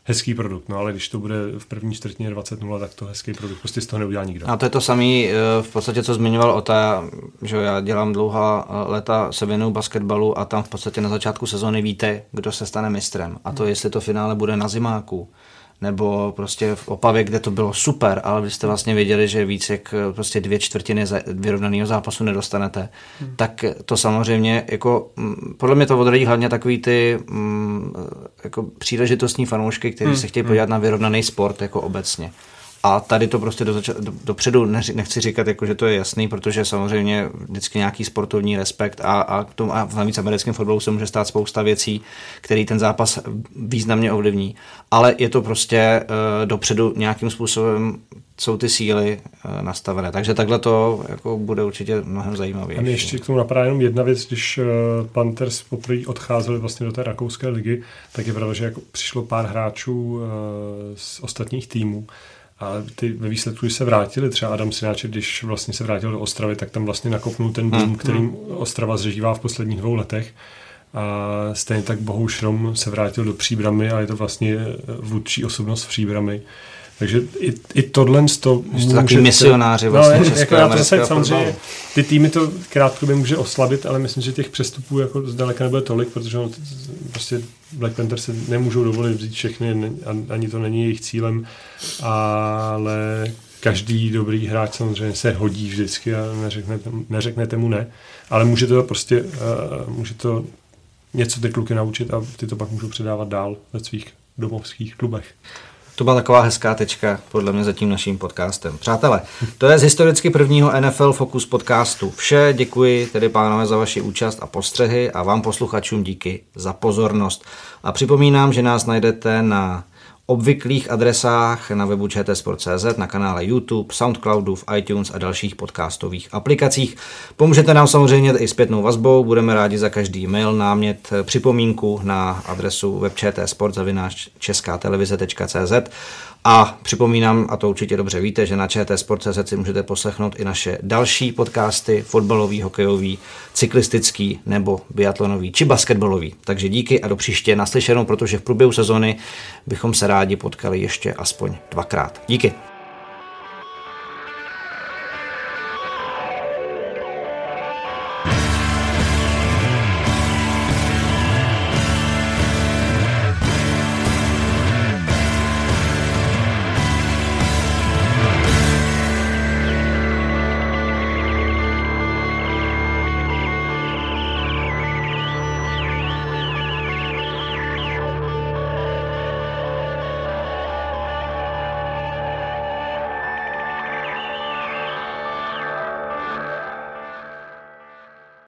hezký produkt, no ale když to bude v první čtvrtině 20:0, tak to hezký produkt prostě z toho neudělá nikdo. A to je to samý v podstatě, co zmiňoval Ota, že já dělám dlouhá leta se věnuju basketbalu a tam v podstatě na začátku sezóny víte, kdo se stane mistrem. A to, jestli to finále bude na Zimáku, nebo prostě v Opavě, kde to bylo super, ale vy jste vlastně věděli, že víc jak prostě 2/4 vyrovnaného zápasu nedostanete, tak to samozřejmě, jako podle mě to odradí hlavně takový ty jako příležitostní fanoušky, kteří se chtějí podívat na vyrovnaný sport jako obecně. A tady to prostě dopředu nechci říkat, jako, že to je jasný, protože samozřejmě vždycky nějaký sportovní respekt a k tomu, a navíc americkém fotbalu se může stát spousta věcí, které ten zápas významně ovlivní. Ale je to prostě dopředu nějakým způsobem jsou ty síly nastavené. Takže takhle to jako bude určitě mnohem zajímavější. A mě ještě k tomu napadá jenom jedna věc, když Panthers poprvé odcházeli vlastně do té rakouské ligy, tak je pravda, že jako přišlo pár hráčů z ostatních týmů. A ty ve výsledku, když se vrátili, třeba Adam Synáček, když vlastně se vrátil do Ostravy, tak tam vlastně nakopnul ten boom, kterým Ostrava zřežívá v posledních 2 letech. A stejně tak Bohuš Šrom se vrátil do Příbramy a je to vlastně vůdčí osobnost v Příbramy. Takže i tohle z toho... Taky misionáři vlastně no, českého amerického samozřejmě ty týmy to krátkodobě může oslabit, ale myslím, že těch přestupů jako zdaleka nebude tolik, protože prostě Black Panther se nemůžou dovolit vzít všechny, ani to není jejich cílem, ale každý dobrý hráč samozřejmě se hodí vždycky a neřeknete mu ne, ale může to prostě může to něco ty kluky naučit a ty to pak můžou předávat dál ve svých domovských klubech. To byla taková hezká tečka, podle mě, za tím naším podcastem. Přátelé, to je z historicky prvního NFL Focus podcastu vše. Děkuji tedy pánové za vaši účast a postřehy a vám posluchačům díky za pozornost. A připomínám, že nás najdete na obvyklých adresách na webu čtsport.cz, na kanále YouTube, Soundcloudu, v iTunes a dalších podcastových aplikacích. Pomůžete nám samozřejmě i zpětnou vazbou, budeme rádi za každý mail, námět, připomínku na adresu webčtsport@českatelevize.cz a připomínám, a to určitě dobře víte, že na čtsport.cz si můžete poslechnout i naše další podcasty, fotbalový, hokejový, cyklistický nebo biatlonový či basketbalový. Takže díky a do příště naslyšenou, protože v průběhu sezony bychom se rádi potkali ještě aspoň 2krát. Díky.